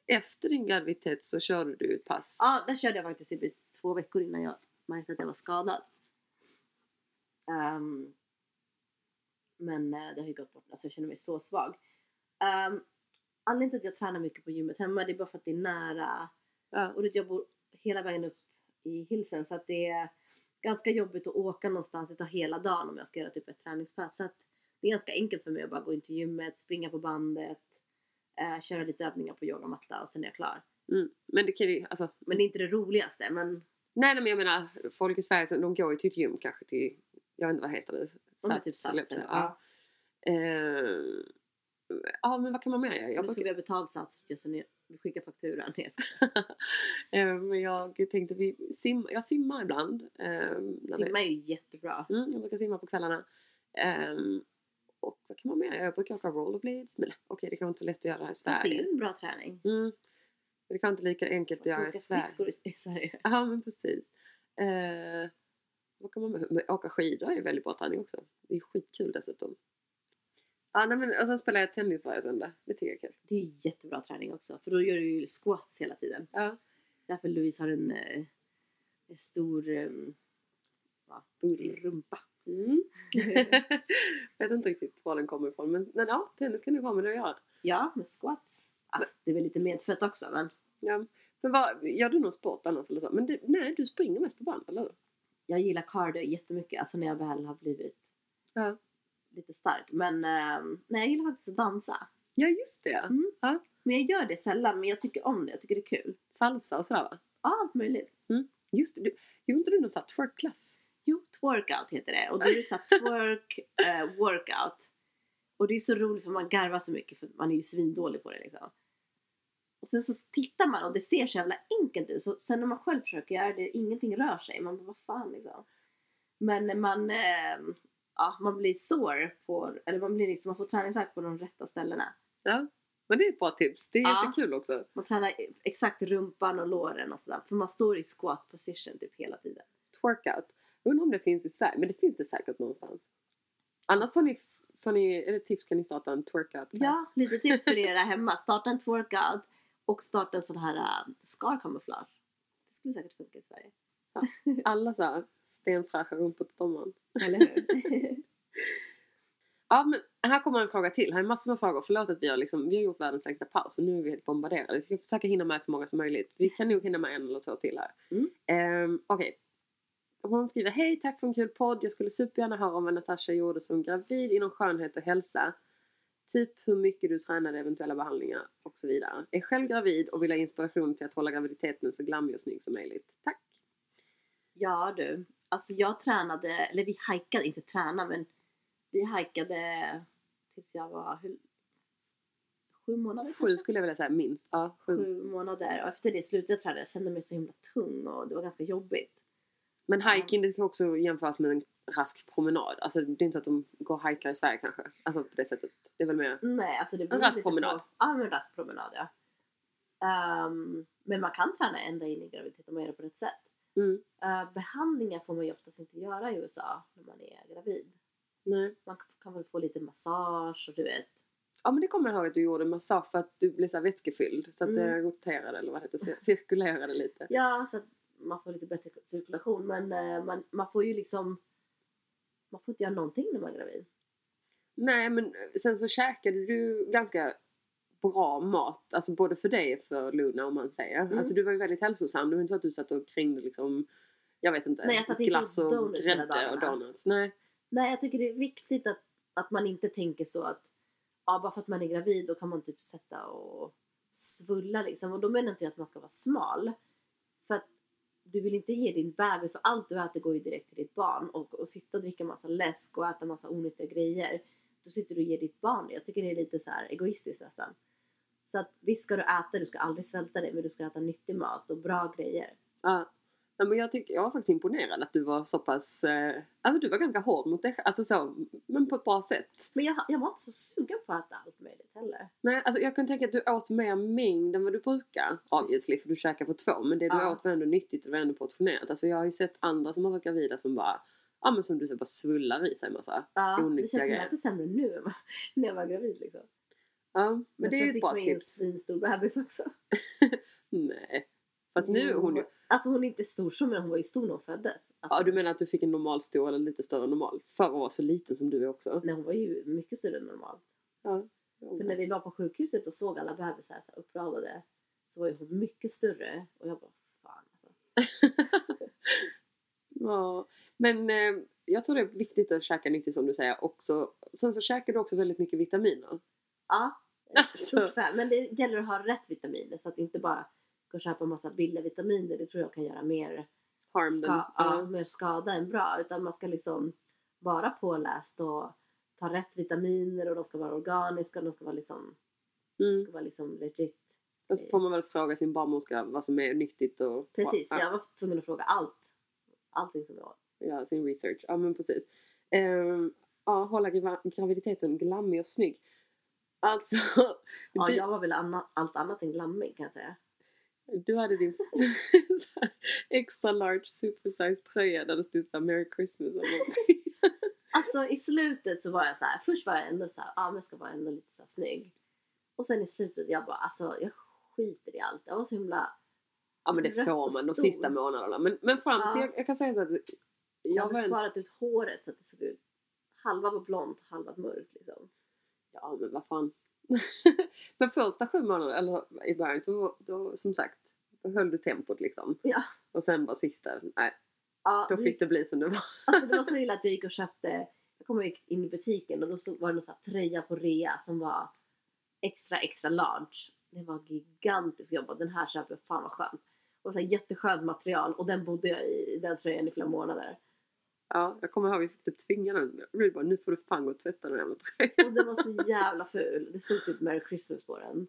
efter din graviditet så körde du ett pass. Ja, där körde jag faktiskt i 2 veckor innan jag märkte att jag var skadad. Men det har ju gått bort, alltså jag känner mig så svag. Anledningen till att jag tränar mycket på gymmet hemma, det är bara för att det är nära. Och jag bor hela vägen upp i Hilsen, så att det är ganska jobbigt att åka någonstans. Det tar hela dagen om jag ska göra typ ett träningspass. Så att det är ganska enkelt för mig att bara gå in till gymmet, springa på bandet, köra lite övningar på yogamatta och sen är jag klar. Men det kan ju, alltså... Men det är inte det roligaste, men... Nej, men jag menar, folk i Sverige, de går ju till ett gym kanske till jag vet inte vad heter det. Satssats. Ja. Ja, men vad kan man mer göra? Nu ska vi ha betalt sats. Vi skickar fakturan. Men jag tänkte, jag simmar ibland. Simma är ju jättebra. Mm, jag brukar simma på kvällarna. Och vad kan man mer göra? Jag brukar åka rollerblades. Men okej, det kan vara inte så lätt att göra det här i Sverige. Det är ju en bra träning. Mm. Det kan inte lika enkelt att göra i Sverige. I Sverige. Ja, men precis. Vad kan man med? Åka skidor är ju väldigt bra träning också. Det är skitkul dessutom. Ja, nej, men, och sen spelar jag tennis varje söndag. Det tycker jag är kul. Det är jättebra träning också. För då gör du ju squats hela tiden. Ja. Därför Louise har en stor rumpa. Mm. Jag vet inte riktigt var den kommer ifrån. Men ja, tennis kan du komma med det att göra. Ja, med squats. Alltså, det är väl lite medfött också, men... Ja, men gör du någon sport annars eller så? Men nej, du springer mest på band, eller hur? Jag gillar cardio jättemycket. Alltså när jag väl har blivit... Ja. Lite stark, men nej, jag gillar faktiskt att dansa. Ja, just det. Mm. Ja. Men jag gör det sällan, men jag tycker om det. Jag tycker det är kul. Salsa och sådär, va? Ja, allt möjligt. Mm. Just det. Gjorde inte du någon sån här twerk-klass? Jo, twerkout heter det. Och då är det så här twerk-workout. Och det är så roligt för man garvar så mycket, för man är ju svindålig på det liksom. Och sen så tittar man och det ser så jävla enkelt ut. Så sen när man själv försöker göra det, ingenting rör sig. Man bara, vad fan liksom. Men man... Ja, man blir sår på, eller man blir liksom, man får träningsvärk på de rätta ställena. Ja, men det är ett bra tips. Det är jättekul också. Man tränar exakt rumpan och låren och sådär. För man står i squat position typ hela tiden. Twerkout. Jag undrar om det finns i Sverige, men det finns det säkert någonstans. Annars får ni eller tips kan ni starta en twerkout class. Ja, lite tips för er där hemma. Starta en twerkout och starta en sån här scarkamouflage. Det skulle säkert funka i Sverige. Ja. Alla så här. Stenfräscha rumpot stommaren. Eller hur? Ja, men här kommer en fråga till. Här är massor av frågor. Förlåt att vi har gjort världens längsta paus. Och nu är vi helt bombarderade. Vi ska försöka hinna med så många som möjligt. Vi kan nog hinna med en eller två till här. Mm. Okej. Hon skriver: Hej, tack för en kul podd. Jag skulle supergärna höra om vad Natasha gjorde som gravid inom skönhet och hälsa. Typ hur mycket du tränade, eventuella behandlingar och så vidare. Är själv gravid och vill ha inspiration till att hålla graviditeten så glammig och snygg som möjligt. Tack. Ja, du. Alltså jag tränade, eller vi hajkade, inte träna, men vi hajkade tills jag var 7 månader. 7 skulle jag vilja säga, minst. Ja, 7 månader. Och efter det slutade jag träna, jag kände mig så himla tung och det var ganska jobbigt. Men hiking, det kan också jämföras med en rask promenad. Alltså det är inte så att de går och hajkar i Sverige kanske. Alltså på det sättet. Det är väl mer en rask promenad. Ja, men en rask promenad, ja. Men man kan träna ända in i graviditet om man gör det på rätt sätt. Mm. Behandlingar får man ju oftast inte göra i USA när man är gravid. Nej. Man kan väl få lite massage och du vet. Ja, men det kommer jag ihåg att du gjorde massage för att du blev så här vätskefylld. Så att det roterade, eller vad heter det, cirkulerade lite. Ja, så att man får lite bättre cirkulation. Men man får ju liksom, man får inte göra någonting när man är gravid. Nej, men sen så käkade du ganska bra mat, alltså både för dig och för Luna, om man säger. Mm. Alltså du var ju väldigt hälsosam. Det var inte så att du satt och kringde liksom, jag vet inte, nej, glass och grädde och donuts. Nej, jag tycker det är viktigt att man inte tänker så att bara för att man är gravid då kan man typ sätta och svulla liksom. Och då menar inte jag att man ska vara smal. För att du vill inte ge din bebis, för allt du äter går ju direkt till ditt barn. Och sitta och dricka massa läsk och äta massa onyttiga grejer. Då sitter du och ger ditt barn det. Jag tycker det är lite så här egoistiskt nästan. Så att visst ska du äta, du ska aldrig svälta dig, men du ska äta nyttig mat och bra grejer. Ja, men jag var faktiskt imponerad att du var så pass, alltså du var ganska hård mot dig, alltså så, men på ett bra sätt. Men jag var inte så sugen på att äta allt möjligt heller. Nej, alltså jag kan tänka att du åt mer mängd än vad du brukar, obviously, för du käkar för 2, men det du åt var ändå nyttigt och var ändå portionerat. Alltså jag har ju sett andra som har varit gravida som bara, ja men som du säger, bara svullar i sig en massa onyttiga grejer. Det känns som att det är sämre nu när jag var gravid liksom. Ja, men det är ju ett bra tips. Men sen fick man en stor bebis också. Nej. Fast nu hon ju... Alltså hon är inte stor som, men hon var ju stor när hon föddes. Alltså... Ja, du menar att du fick en normal stor eller lite större än normal? Förra var så liten som du är också. Nej, hon var ju mycket större än normalt. Ja. För när vi var på sjukhuset och såg alla bebisar så uppradade, så var ju hon mycket större. Och jag bara, fan alltså. Ja, men... jag tror det är viktigt att käka nyttigt som du säger också. Sen så käkar du också väldigt mycket vitaminer. Ja, alltså. Men det gäller att ha rätt vitaminer så att inte bara gå och köpa en massa billiga vitaminer. Det tror jag kan göra mer skada än bra. Utan man ska liksom vara påläst och ta rätt vitaminer och de ska vara organiska och de ska vara liksom, ska vara liksom legit. Och så får man väl fråga sin barnmorska vad som är nyttigt och... Precis, jag var tvungen att fråga allting som jag... Ja, sin research, ja men precis. Ja, hålla graviditeten glammig och snygg. Alltså... Ja, jag var väl allt annat än glammig kan jag säga. Du hade din extra large supersize tröja där det stod så här, Merry Christmas eller någonting. Alltså i slutet så var jag så här, först var jag ändå så här, men jag ska vara ändå lite så här snygg. Och sen i slutet jag bara, alltså jag skiter i allt. Jag var så himla... Ja men det får man de sista månaderna. Men fram till, jag kan säga så att... Jag hade sparat ut håret så att det såg ut halva var blont, halva mörkt liksom. Ja men vad fan. Men första 7 månader eller i början så då, som sagt, då höll du tempot liksom. Ja. Och sen var sista, nej. Ja, då fick det bli som det var. Alltså det var så illa att jag gick och köpte, jag kom och gick in i butiken och då stod, var det någon sån här tröja på rea som var extra large. Det var gigantiskt jobbat. Den här köper jag, fan vad skön. Och så här jätteskönt material. Och den bodde jag i den tröjan i flera månader. Ja, jag kommer ihåg vi fick typ tvinga den. Vi bara, nu får du fan gå och tvätta den jävla tröjan. Och den var så jävla ful. Det stod typ Merry Christmas på den.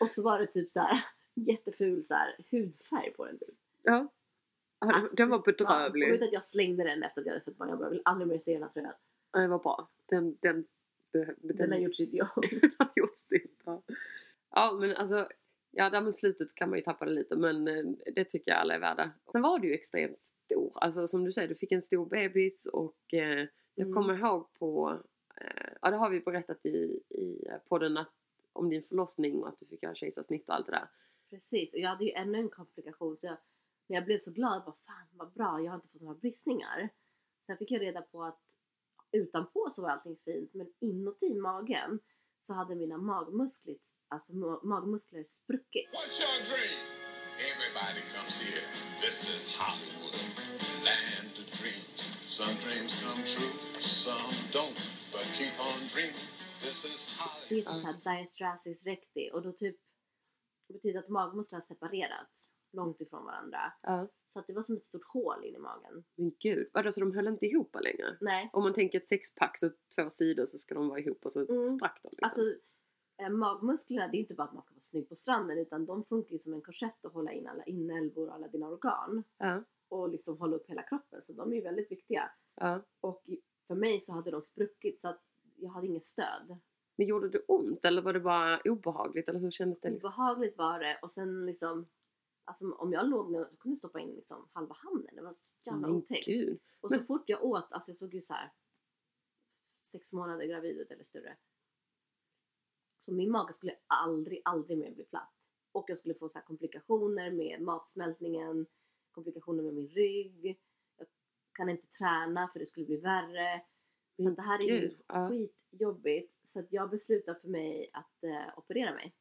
Och så var det typ så här jätteful så här hudfärg på den typ. Ja. Den var bedrövlig. Jag vet att jag slängde den efter att jag hade fått barn. Jag bara, vill aldrig mer se den här tröjan. Ja, det var bra. Den har gjort sitt jobb. Den har gjort sitt, ja. Ja, men alltså... Ja, där med slutet kan man ju tappa det lite. Men det tycker jag alla är värda. Sen var du ju extremt stor. Alltså som du säger, du fick en stor bebis. Och jag kommer ihåg på... ja, det har vi berättat i podden att, om din förlossning och att du fick göra kejsarsnitt och allt det där. Precis, och jag hade ju ännu en komplikation. Så jag blev så glad. Bara, fan vad bra, jag har inte fått några bristningar. Sen fick jag reda på att utanpå så var allting fint. Men inuti magen så hade mina magmuskler spruckit. What's your dream? Everybody comes here. This is Hollywood, land of dreams. Some dreams come true, some don't. But keep on dreaming. This is Hollywood. Det är så här diastasis recti. Och då typ betyder att magmusklerna separerats långt ifrån varandra. Så att det var som ett stort hål in i magen. Men gud, vadå, så de höll inte ihop längre? Nej. Om man tänker ett 6-pack så 2 sidor så ska de vara ihop och så sprack de. Liksom. Alltså... magmusklerna, det är inte bara att man ska vara snygg på stranden, utan de funkar ju som en korsett och hålla in alla inälvor och alla dina organ och liksom hålla upp hela kroppen, så de är ju väldigt viktiga. Och för mig så hade de spruckit så att jag hade inget stöd. Men gjorde det ont eller var det bara obehagligt, eller hur kändes det? Liksom? Obehagligt var det, och sen liksom, alltså om jag låg ner då kunde jag stoppa in liksom halva handen, det var så jävla otäckt. Och så fort jag åt, alltså jag såg ju så här 6 månader gravid ut eller större. Så min mage skulle aldrig mer bli platt. Och jag skulle få så här komplikationer med matsmältningen. Komplikationer med min rygg. Jag kan inte träna för det skulle bli värre. Så det här är ju skitjobbigt. Så att jag beslutade för mig att operera mig.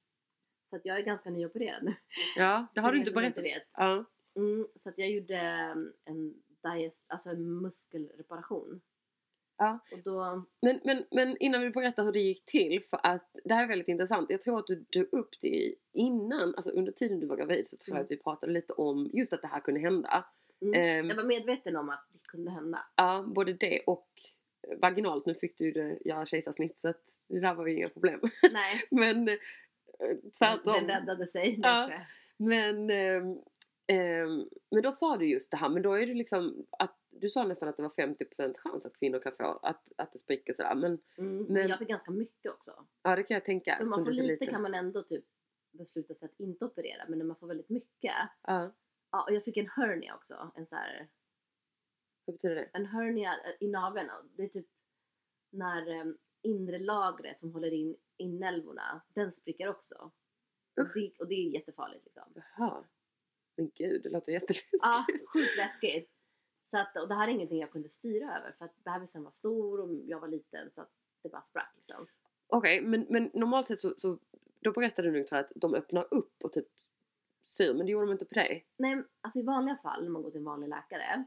Så att jag är ganska nyopererad nu. Ja, det har du inte berättat. Så att jag gjorde en muskelreparation. Ja. Och då... men innan vi berättar hur det gick till, för att det här är väldigt intressant. Jag tror att du tog upp det innan, alltså under tiden du var gravid, så tror jag att vi pratade lite om just att det här kunde hända. Jag var medveten om att det kunde hända. Ja, både det och vaginalt. Nu fick du det, jag kejsarsnitt, så att det där var ju inga problem. Nej. Men tvärtom. Den räddade sig. Ja. Men då sa du just det här, men då är det liksom att du sa nästan att det var 50% chans att kvinnor kan få att det spricker sådär. Men jag fick ganska mycket också. Ja, det kan jag tänka. För man får lite kan man ändå typ besluta sig att inte operera. Men när man får väldigt mycket. Ja, och jag fick en hernia också. En så här. Vad betyder det? En hernia i naveln. Det är typ när inre lagret som håller in inälvorna, den spricker också. Och det är jättefarligt liksom. Jaha. Men gud, det låter jätteläskigt. Ja, sjukt läskigt. Så att, och det här är ingenting jag kunde styra över. För att bebisen var stor och jag var liten. Så att det bara sprack liksom. Okej, men normalt sett så då berättade du nu att de öppnar upp och typ syr. Men det gjorde de inte på dig? Nej, alltså i vanliga fall när man går till en vanlig läkare.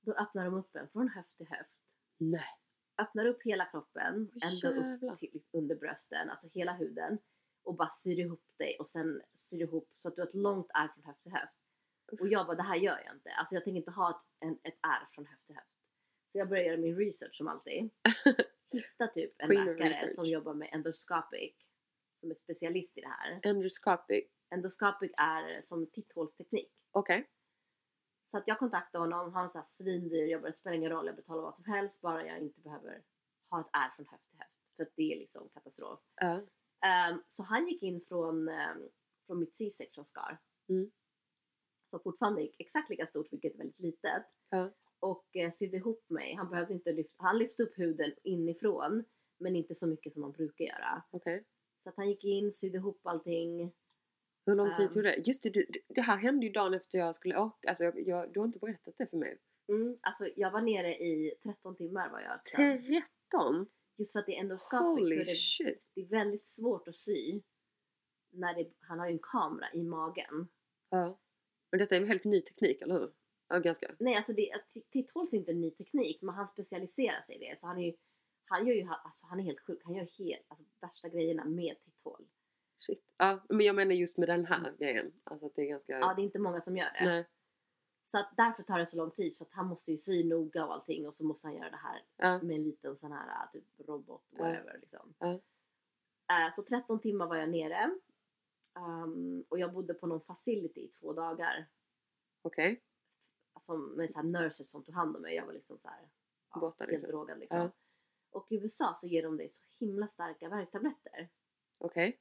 Då öppnar de upp en från höft till höft. Nej. Öppnar upp hela kroppen. Ända upp till under brösten. Alltså hela huden. Och bara syr ihop dig. Och sen syr ihop så att du har ett långt ärr från höft till höft. Och jag bara, det här gör jag inte. Alltså jag tänker inte ha ett ärr från höft till höft. Så jag började göra min research som alltid. Hitta typ en läkare research. Som jobbar med endoscopic. Som är specialist i det här. Endoscopic? Endoscopic är som titthålsteknik. Okej. Okay. Så att jag kontaktade honom. Han sa svindyr, jobbar, spelar ingen roll, jag betalar vad som helst. Bara jag inte behöver ha ett är från höft till höft. För att det är liksom katastrof. Så han gick in från mitt C-section scar. Mm. Så fortfarande gick exakt lika stort, vilket är väldigt litet. Och sydde ihop mig. Han behövde inte lyfta. Han lyfte upp huden inifrån. Men inte så mycket som man brukar göra. Okay. Så att han gick in, sydde ihop allting. Hur lång tid tog det? Just det, det här hände ju dagen efter jag skulle åka. Alltså du har inte berättat det för mig. Alltså jag var nere i 13 timmar var jag. Sen. 13? Just för att det är endoskapigt. Så det är väldigt svårt att sy. När han har ju en kamera i magen. Ja. Men detta är en helt ny teknik, eller hur? Ja, ganska. Nej, alltså titthåls inte en ny teknik. Men han specialiserar sig i det. Så han är ju... Han är helt sjuk. Han gör värsta grejerna med titthål. Shit. Ja, men jag menar just med den här grejen. Alltså att det är ganska... Ja, det är inte många som gör det. Nej. Så att därför tar det så lång tid. För att han måste ju sy noga och allting. Och så måste han göra det här med en liten sån här typ robot. Whatever, liksom. Så 13 timmar var jag nere. Och jag bodde på någon facility i 2 dagar. Okej. Okay. Alltså med så här nurses som tog hand om mig. Jag var liksom så här... Ja, borta, liksom. Helt drogad liksom. Och i USA så ger de dig så himla starka värktabletter. Okej. Okay.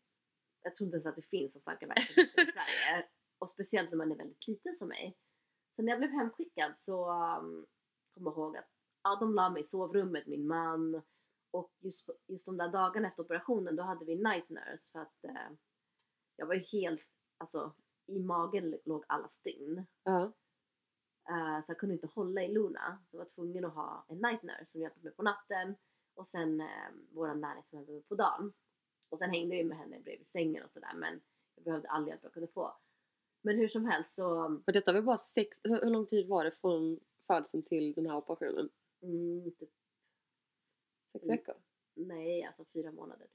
Jag tror inte ens att det finns så starka värktabletter i Sverige. Och speciellt när man är väldigt liten som mig. Så när jag blev hemskickad så kom jag ihåg att de la mig i sovrummet, min man. Och just de där dagarna efter operationen, då hade vi night nurse. För att jag var ju helt, alltså i magen låg alla stygn. Så jag kunde inte hålla i Luna. Så jag var tvungen att ha en night nurse som hjälpte mig på natten. Och sen vår nanny som hjälpte mig på dagen. Och sen hängde vi med henne bredvid sängen och sådär. Men jag behövde all hjälp jag kunde få. Men hur som helst så... Och detta var bara 6... Hur lång tid var det från födelsen till den här operationen? Typ... 6 veckor? Nej, alltså 4 månader.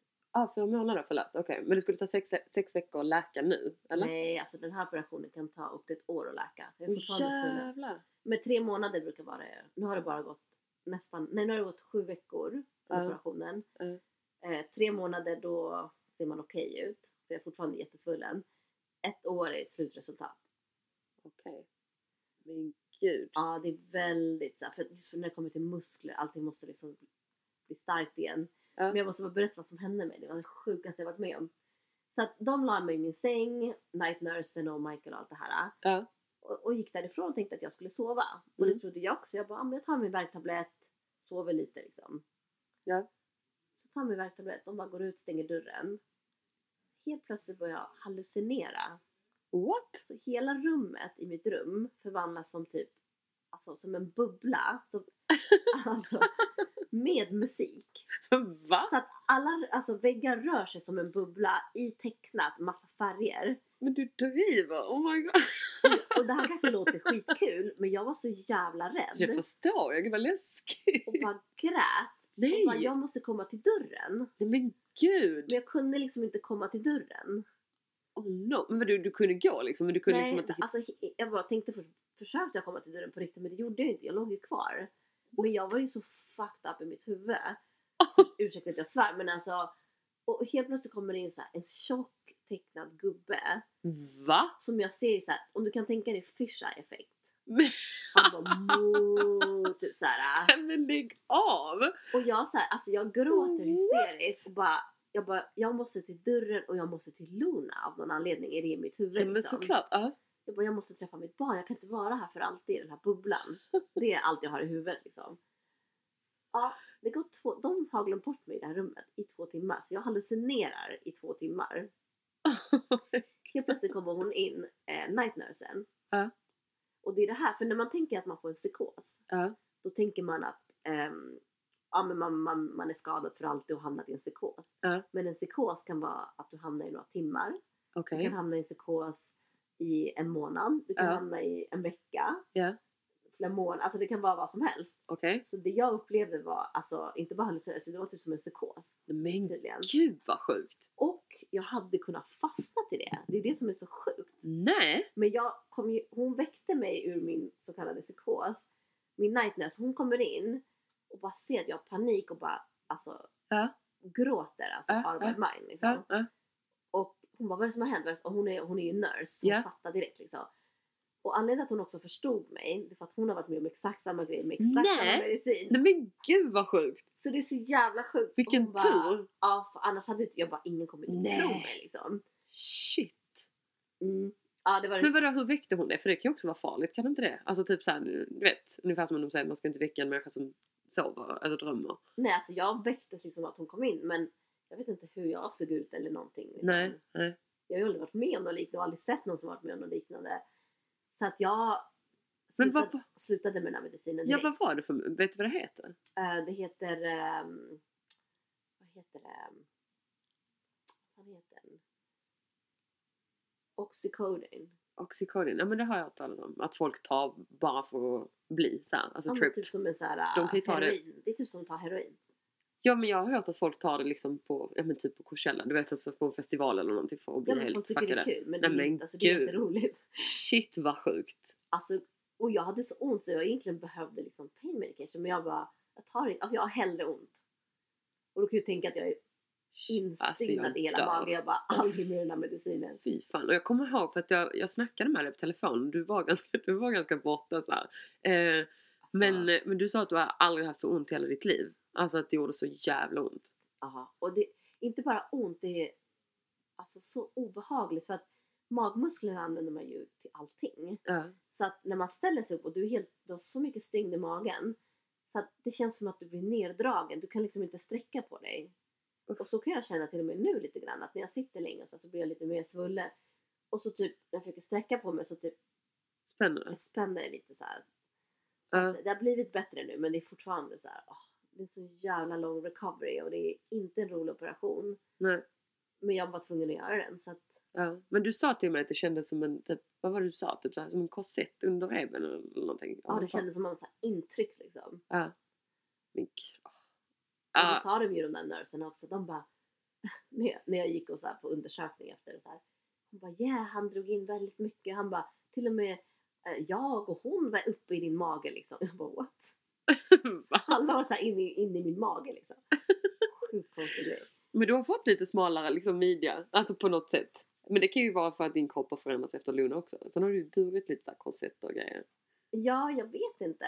4 månader, förlåt. Okej. Men det skulle ta 6 veckor att läka nu, eller? Nej, alltså den här operationen kan ta upp till 1 år att läka. Jävlar! Med 3 månader brukar vara det. Nu har det bara gått nästan... Nej, nu har det gått 7 veckor till operationen. 3 månader, då ser man okej ut. För jag är fortfarande jättesvullen. 1 år är slutresultat. Okej. Men gud. Ja, det är väldigt så här, för just för när det kommer till muskler, allting måste liksom bli starkt igen. Men jag måste bara berätta vad som hände mig. Det var det sjukaste jag varit med om. Så att de la mig i min säng, night nursen och Michael och allt det här. Och gick därifrån och tänkte att jag skulle sova. Och det trodde jag också. Jag bara, jag tar min värktablett, sover lite liksom. Så tar min värktablett, de bara går ut, stänger dörren. Helt plötsligt började jag hallucinera. What? Så hela rummet i mitt rum förvandlas som typ, alltså som en bubbla. Som, alltså... Med musik. Va? Så att alla väggar rör sig som en bubbla i tecknat, massa färger. Men du driver, oh my god. Och det här kanske låter skitkul, men jag var så jävla rädd. Jag förstår, jag var läskig. Och bara grät. Nej. Och bara, jag måste komma till dörren. Nej men gud. Men jag kunde liksom inte komma till dörren. Oh no, men du kunde gå liksom. Men du kunde... Nej, liksom inte... alltså jag bara tänkte, försökte jag komma till dörren på riktigt, men det gjorde jag inte, jag låg ju kvar. Men jag var ju så fucked up i mitt huvud. Ursäkta att jag svär. Men alltså. Och helt plötsligt kommer det in så här, en tjock tecknad gubbe. Va? Som jag ser så här. Om du kan tänka dig Fisher-effekt. Han bara typ så här. Men lägg av. Och jag så här. Alltså jag gråter hysteriskt. Och bara. Jag måste till dörren. Och jag måste till Luna. Av någon anledning är det i mitt huvud. Ja, men liksom. Såklart. Jag måste träffa mitt barn. Jag kan inte vara här för alltid i den här bubblan. Det är allt jag har i huvudet liksom. Ja, det går de har glömt bort mig i det här rummet i 2 timmar. Så jag hallucinerar i 2 timmar. Helt plötsligt kommer hon in, night nursen. Och det är det här. För när man tänker att man får en psykos. Då tänker man att man är skadad för alltid och hamnat i en psykos. Men en psykos kan vara att du hamnar i några timmar. Okay. Du kan hamna i en psykos i 1 månad. Du kan hamna i 1 vecka. Flera månader. Alltså det kan vara vad som helst. Okay. Så det jag upplevde var, alltså inte bara hallucination, det var typ som en psykos. Men tydligen. Gud vad sjukt. Och jag hade kunnat fastna till det. Det är det som är så sjukt. Nej. Men hon väckte mig ur min så kallade psykos. min nightness, hon kommer in och bara ser att jag har panik och bara alltså gråter alltså out of my mind liksom. Och hon bara, vad är det som har hänt? Och hon är ju nurse, hon fattar direkt liksom. Och anledningen att hon också förstod mig, det är för att hon har varit med om exakt samma grej med exakt samma medicin. Nej, men gud vad sjukt. Så det är så jävla sjukt. Vilken tur. Ja, för annars hade jag bara ingen kommit ifrån mig liksom. Shit. Mm. Ja, det var... Men vadå, hur väckte hon det? För det kan ju också vara farligt, kan inte det? Alltså typ såhär, du vet, ungefär som de säger, man ska inte väcka en människa som sover eller drömmer. Nej, alltså jag väcktes liksom att hon kom in, men jag vet inte hur jag såg ut eller någonting. Liksom. Nej. Jag har ju aldrig varit med om något liknande, jag har aldrig sett någon som varit med om något liknande. Så att jag slutade med den här medicinen direkt. Ja, vad var det för, vet du vad det heter? Vad heter den? Oxycodin. Ja, men det har jag talat om. Att folk tar bara för att bli så här. Alltså trip. Typ som en så här, de kan ju ta heroin. Det är typ som att ta heroin. Ja, men jag har hört att folk tar det liksom på, ja men typ på Coachella, du vet, alltså på en festival eller någonting för att bli helt fuckade. Ja, men folk tycker det är kul, men det är inte roligt. Shit, vad sjukt. Alltså, och jag hade så ont så jag egentligen behövde liksom pain medication, men jag bara, jag tar inte, alltså jag har hellre ont. Och då kan ju tänka att jag är instignad alltså, i hela magen, jag bara aldrig med den här medicinen. Fy fan, och jag kommer ihåg för att jag snackade med dig på telefon, du var ganska borta så här. Alltså. Men du sa att du har aldrig haft så ont i hela ditt liv. Alltså att det gjorde så jävla ont. Aha. Och det är inte bara ont, det är alltså så obehagligt för att magmusklerna använder man ju till allting. Så att när man ställer sig upp och du har så mycket stygn i magen så att det känns som att du blir neddragen. Du kan liksom inte sträcka på dig. Och så kan jag känna till och med nu lite grann att när jag sitter länge så blir jag lite mer svullen. Och så typ när jag försöker sträcka på mig så typ spänner det lite så här. Så det har blivit bättre nu, men det är fortfarande så här. Det är så jävla lång recovery och det är inte en rolig operation. Nej. Men jag var tvungen att göra den så att... Ja. Men du sa till mig att det kändes som en typ, vad var det du sa? Typ så här, som en korsett under reben eller någonting. Ja, det kändes som en sån här intryck liksom. Ja. Men då sa de ju de där nurserna också. De bara, när jag gick och så här på undersökning efter och så här. Hon bara, han drog in väldigt mycket. Han bara, till och med jag och hon var uppe i din mage liksom. Jag bara, what? Alla var så här in i min mage liksom. Sjukt konstig grej. Men du har fått lite smalare liksom midja, alltså på något sätt. Men det kan ju vara för att din kropp har förändrats efter Luna också. Sen har du ju burit lite där korsett och grejer. Ja, jag vet inte.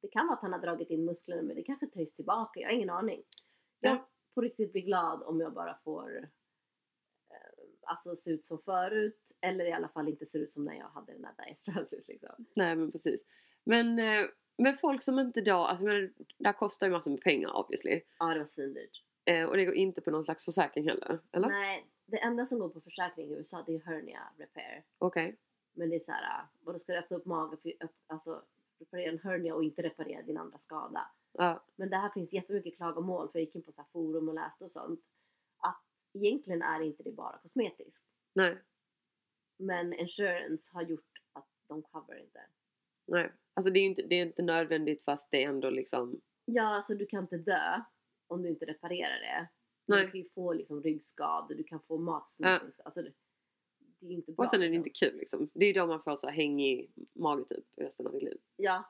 Det kan vara att han har dragit in musklerna, men det kanske töjs tillbaka. Jag har ingen aning. Jag på riktigt blir glad om jag bara får alltså se ut som förut, eller i alla fall inte se ut som när jag hade den där diastasis liksom. Nej, men precis. Men folk som inte då, alltså där kostar ju massor med pengar obviously. Ja, det var svindyrt. Och det går inte på någon slags försäkring heller, eller? Nej, det enda som går på försäkring i USA det är hernia repair. Okej. Men det är såhär, då ska du öppna upp magen för alltså reparera en hernia och inte reparera din andra skada. Ja. Men det här finns jättemycket klagomål för jag gick in på så här forum och läste och sånt. Att egentligen är inte det bara kosmetiskt. Nej. Men insurance har gjort att de cover inte. Nej. Alltså det är inte nödvändigt fast det ändå liksom... Ja, alltså du kan inte dö om du inte reparerar det. Nej. Du kan ju få liksom ryggskador, du kan få matsmältning. Ja. Alltså det är inte bra. Och sen är det liksom. Inte kul liksom. Det är ju då man får så här häng i mage typ resten av sitt liv. Ja.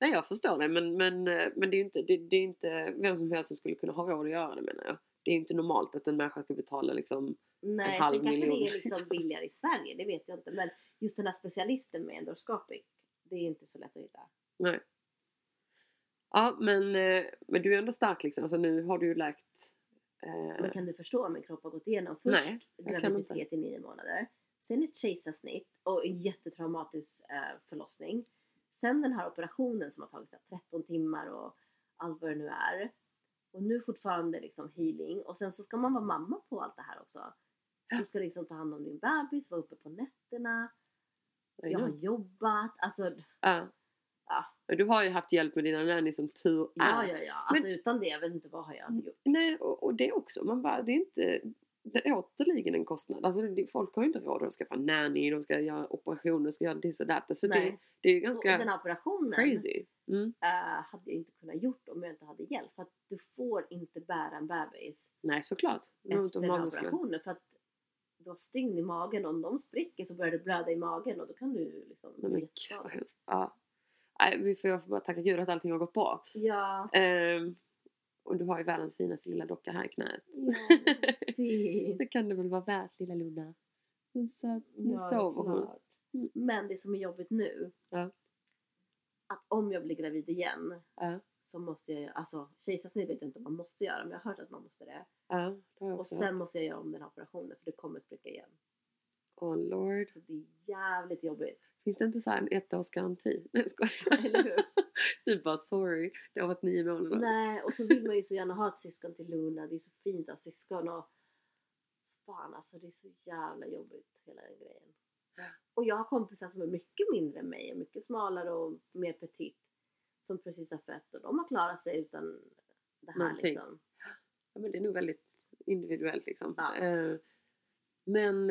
Nej, jag förstår det. Men det är ju inte, det är inte vem som helst som skulle kunna ha råd att göra det menar jag. Det är ju inte normalt att en människa ska betala liksom 500 000. Nej, det är liksom billigare i Sverige, det vet jag inte. Men just den här specialisten med endoscopic. Det är inte så lätt att hitta. Nej. Ja, men du är ändå stark liksom. Alltså nu har du ju läkt... Men kan du förstå om min kropp har gått igenom? Först graviditet i 9 månader. Sen ett kejsarsnitt och en jättetraumatisk förlossning. Sen den här operationen som har tagit 13 timmar och allt vad det nu är. Och nu fortfarande liksom healing. Och sen så ska man vara mamma på allt det här också. Du ska liksom ta hand om din bebis, vara uppe på nätterna. Jag har jobbat, alltså... Ja. Du har ju haft hjälp med dina nanny som tur är. Ja. Alltså men, utan det, jag vet inte vad har jag hade gjort. Nej, och det också. Man bara, det är inte... Det är återligen en kostnad. Alltså folk har ju inte råd. De ska få nanny, de ska göra operationer, de ska göra this och that. Alltså det är ju ganska och den här operationen crazy. Hade jag inte kunnat gjort om jag inte hade hjälp. För att du får inte bära en bebis. Nej, såklart. Efter den operationen, för att du har stygn i magen och om de spricker så börjar det blöda i magen och då kan du liksom... Ja. vi får bara tacka Gud att allting har gått på. Ja. Och du har ju världens finaste lilla docka här i knät. Ja, det kan det väl vara värt, lilla Luna. Så nu sover hon. Men det som är jobbigt nu. Ja. Att om jag blir gravid igen. Ja. Så måste jag, alltså kejsarsnitt vet jag inte om man måste göra. Men jag har hört att man måste det. Ja, det och sen måste jag göra om den här operationen. För det kommer spricka igen. Oh lord. Så det är jävligt jobbigt. Finns det inte så här en 1-årsgaranti? Nej, jag skojar. Eller hur? Du bara, sorry. Det har varit 9 månader. Nej, och så vill man ju så gärna ha ett syskon till Luna. Det är så fint att syskon och... Fan, alltså det är så jävla jobbigt hela den grejen. Och jag har kompisar som är mycket mindre än mig. Mycket smalare och mer petit. Som precis har fött. Och de har klarat sig utan det här någonting. Liksom. Ja, men det är nog väldigt individuellt liksom. Ja. Men...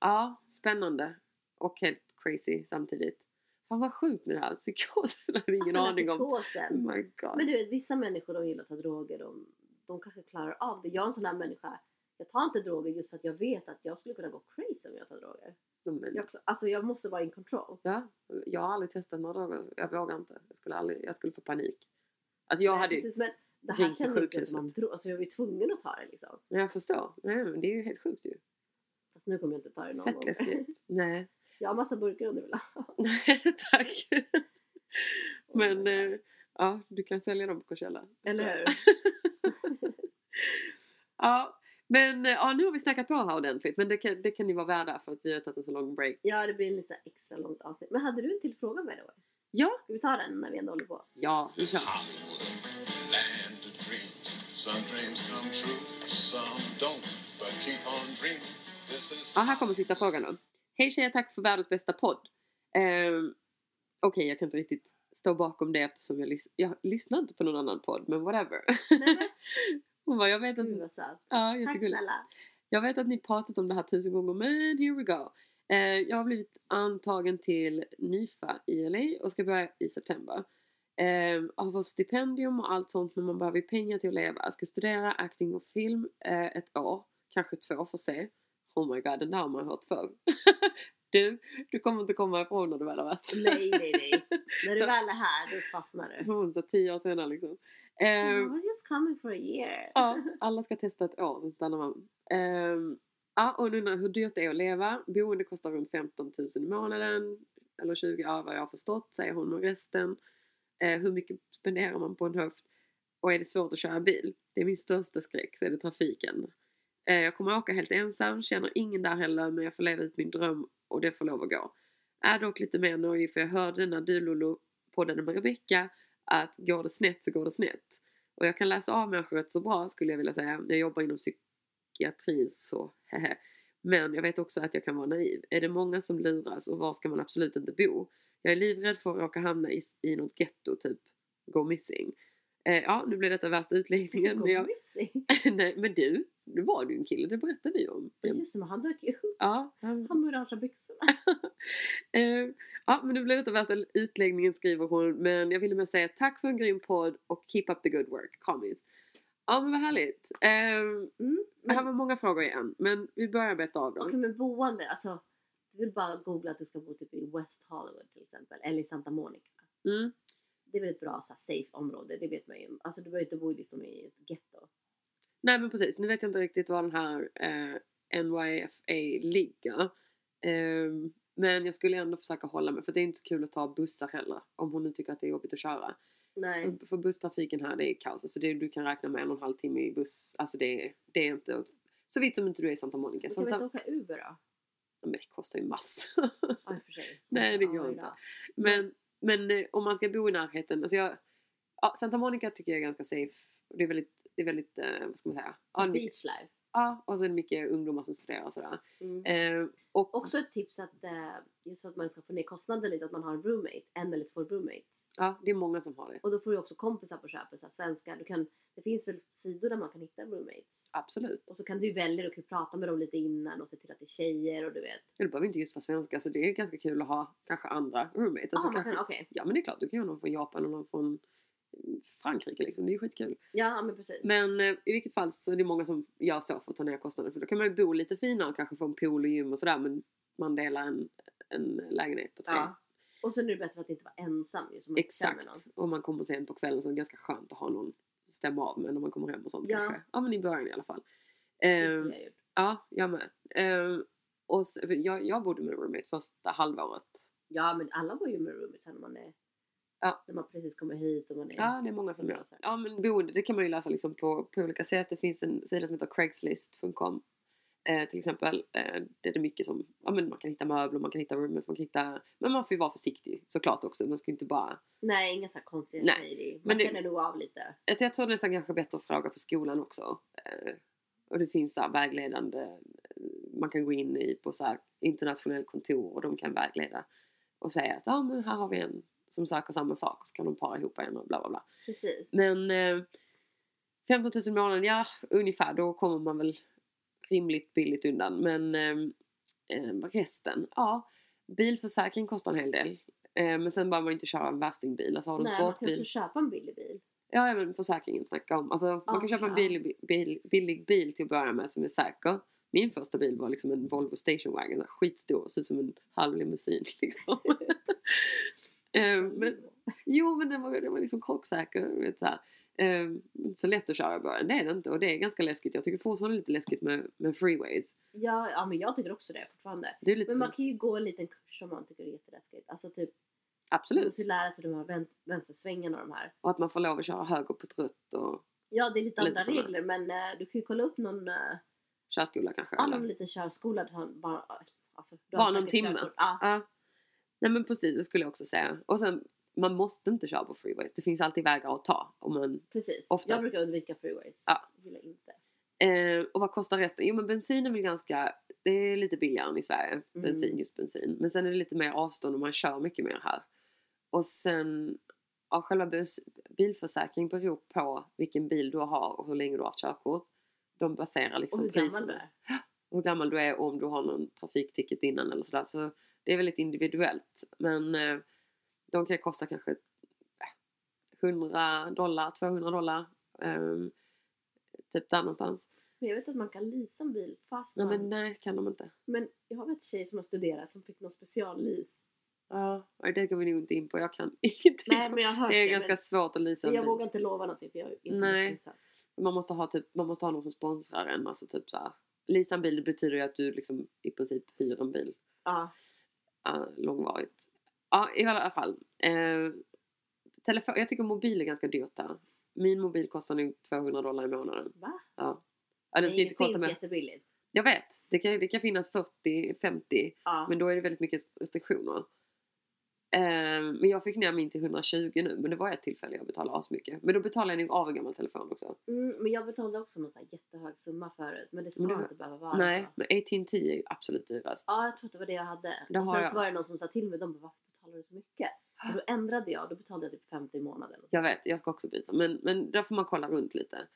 ja, spännande. Och helt crazy samtidigt. Fan vad sjukt med det här. Psykosen har vi ingen aning om. Oh my God. Men du vet, vissa människor de gillar att ta droger. De kanske klarar av det. Jag är en sån här människa. Jag tar inte droger just för att jag vet att jag skulle kunna gå crazy om jag tar droger. Mm. Jag måste vara in control. Ja, jag har aldrig testat några droger. Jag vågar inte. Jag skulle få panik. Alltså jag hade ju... Men det här känner jag att man drog. Alltså jag var tvungen att ta det liksom. Jag förstår. Nej, men det är ju helt sjukt ju. Alltså nu kommer jag inte ta det någon gång. Nej. Jag har massa burkar om du vill ha. Nej, tack. Men ja, du kan sälja dem på Coachella. Eller hur? Ja, men ja, nu har vi snackat på här ordentligt. Men det kan ni vara värda för att vi har tagit en så lång break. Ja, det blir en lite extra långt avsnitt. Men hade du en till fråga med dig? Ja. Ska vi ta den när vi ändå håller på? Ja, vi kör. Some dreams come true, some don't, but keep on dreaming. Ja, här kommer sista frågan då. Hej tjejer, tack för världens bästa podd. Okej, jag kan inte riktigt stå bakom det eftersom jag lyssnar inte på någon annan podd, men whatever. Hon bara, jag vet att... Ja, jättegulligt. Jag vet att ni pratat om det här 1000 gånger, men here we go. Jag har blivit antagen till NYFA i LA och ska börja i september. Har fått stipendium och allt sånt, men man behöver pengar till att leva. Jag ska studera acting och film 1 år, kanske 2 får se. Oh my god, den där har man hört förr. Du kommer inte komma ifrån när du väl har varit. Nej. När du väl är här, då fastnar du. Hon sa 10 år senare liksom. We're just coming for a year. Ja, alla ska testa 1 år. Så stannar man. Och nu undrar hur dyrt det är att leva. Boende kostar runt 15 000 i månaden. Eller 20 av vad jag har förstått, säger hon och resten. Hur mycket spenderar man på en höft? Och är det svårt att köra bil? Det är min största skräck, så är det trafiken. Jag kommer att åka helt ensam, känner ingen där heller, men jag får leva ut min dröm och det får lov att gå. Är dock lite mer nöjd, för jag hörde denna Dulolo-podden med Rebecca att går det snett så går det snett. Och jag kan läsa av människor rätt så bra, skulle jag vilja säga. Jag jobbar inom psykiatrin så men jag vet också att jag kan vara naiv. Är det många som luras och var ska man absolut inte bo? Jag är livrädd för att råka hamna i något ghetto, typ go missing. Ja, nu blev detta värsta utläggningen. Nu var du en kille, det berättade vi om. Just som han dök ihop. Ja. Han med orangea byxorna. Ja, men nu blev detta värsta utläggningen, skriver hon. Men jag ville med säga tack för en grym podd och keep up the good work, commies. Ja, men vad härligt. Det här var många frågor igen, men vi börjar beta av dem. Okej, men boende, alltså. Du vill bara googla att du ska bo typ i West Hollywood till exempel, eller i Santa Monica. Mm. Det är väl ett bra så här, safe område, det vet man ju. Alltså du behöver inte bo liksom i ett ghetto. Nej, men precis. Nu vet jag inte riktigt var den här NYFA ligger. Men jag skulle ändå försöka hålla mig. För det är inte så kul att ta bussar heller. Om hon nu tycker att det är jobbigt att köra. Nej. För busstrafiken här, det är kaos. Alltså du kan räkna med 1,5 timme i buss. Alltså det är inte... Så vitt som inte du är i Santa Monica. Kan vi inte åka Uber då? Men det kostar ju massor. Ja, för sig. Nej, det går inte. Men om man ska bo i närheten... Alltså Santa Monica tycker jag är ganska safe. Det är väldigt vad ska man säga? Ja, beach life. Ja, och så är det mycket ungdomar som studerar och sådär. Mm. Och också ett tips att just för att man ska få ner kostnaden lite, att man har en roommate, 1 eller 2 roommates. Ja, det är många som har det. Och då får du också kompisar på köpet, så här, svenskar. Det finns väl sidor där man kan hitta roommates. Absolut. Och så kan du välja och prata med dem lite innan och se till att det är tjejer och du vet. Det behöver inte just vara svenskar, så det är ganska kul att ha kanske andra roommates. Alltså, okay. Ja, men det är klart, du kan ju ha någon från Japan och någon från Frankrike liksom, det är ju skitkul. Ja, men precis. Men i vilket fall så är det många som gör så för att ta ner kostnader, för då kan man ju bo lite finare, kanske få en pool och gym och sådär, men man delar en lägenhet på 3. Ja. Och så nu är det bättre att inte vara ensam. Just, man exakt. Och man kommer sen på kvällen så är det ganska skönt att ha någon att stämma av med när man kommer hem och sånt kanske. Ja, men i början i alla fall. Ja, jag med. Och så, jag bodde med roommate första halvåret. Ja, men alla bor ju med roommate sen när man är... Ja. När man precis kommer hit och man är... Ja, det är många som gör. Ja, men boende, det kan man ju läsa liksom på olika sätt. Det finns en sida som heter Craigslist.com till exempel. Det är mycket som... Ja, men man kan hitta möbler, man kan hitta roommate, man kan hitta... Men man får ju vara försiktig såklart också. Man ska inte bara... Nej, inga så konstiga grejer. Man känner nog av lite. Jag tror det är så kanske bättre att fråga på skolan också. Och det finns så här vägledande... Man kan gå in i på så här internationellt kontor och de kan vägleda och säga att ah, men här har vi en som söker samma sak och så kan de para ihop en och bla bla bla. Precis. Men 15 000 månader, ja ungefär, då kommer man väl rimligt billigt undan. Men resten, ja, bilförsäkring kostar en hel del. Men sen bara man inte köra en värstingbil. Alltså, nej, man kan ju inte köpa en billig bil. Ja, men försäkringen snackar om. Alltså, man kan köpa en billig bil till att börja med som är säker. Min första bil var liksom en Volvo Station Wagon. Skitstor. Såg ut som en halv limousin liksom. Men den var liksom krocksäker. Vet, så, så lätt att köra i början. Det är det inte. Och det är ganska läskigt. Jag tycker fortfarande lite läskigt med freeways. Ja, men jag tycker också det fortfarande. Det är lite men man kan ju gå en liten kurs om man tycker det är jätteläskigt. Alltså typ. Absolut. Man måste lära sig de här vänstersvängarna och de här. Och att man får lov att köra höger på trött. Och, ja, det är lite andra regler. Men du kan ju kolla upp någon... körskola kanske. Ja, någon liten körskola. Alltså, bara någon timme. Ja. Nej, men precis, det skulle jag också säga. Och sen, man måste inte köra på freeways. Det finns alltid vägar att ta. Om man precis, oftast... jag brukar undvika freeways. Ja. Jag gillar inte. Och vad kostar resten? Jo, men bensin är väl ganska... Det är lite billigare än i Sverige. Bensin. Men sen är det lite mer avstånd och man kör mycket mer här. Och sen... Ja, själva bilförsäkring beror på vilken bil du har och hur länge du har haft körkort. De baserar liksom priserna. Hur gammal du är och om du har någon trafikticket innan eller sådär. Så det är väldigt individuellt. Men de kan kosta kanske $100, $200. Typ där någonstans. Men jag vet att man kan leasa en bil fast man... Nej, kan de inte. Men jag har ett tjej som har studerat som fick någon speciallease. Ja, det går vi nog inte in på. Jag kan ingenting. Nej, men jag har hört det. Det är ganska svårt att leasa en bil. Jag vågar inte lova någonting för jag är inte insatt. Man måste ha någon som sponsrar en. Alltså typ så här. Leasa en bil betyder ju att du liksom i princip hyr en bil. Ja. Långvarigt. Ja, i alla fall. Jag tycker mobil är ganska dyrt där. Min mobil kostar nu $200 i månaden. Va? Ja. Ja, det ska inte kosta mer. Jättebilligt. Jag vet. Det kan finnas 40-50. Ja. Men då är det väldigt mycket restriktioner. Men jag fick ner min till 120 nu. Men det var ett tillfälle jag betalade asmycket. Men då betalade jag nog av en gammal telefon också. Men jag betalade också någon så här jättehög summa förut. Men det ska inte behöva vara. Nej, så. Men AT&T är ju absolut dyrast. Ja, jag tror att det var det jag hade. Sen var det någon som sa till mig. De bara, varför betalar du så mycket? Och då ändrade jag. Då betalade jag typ 50 månader. Jag vet, jag ska också byta. Men där får man kolla runt lite.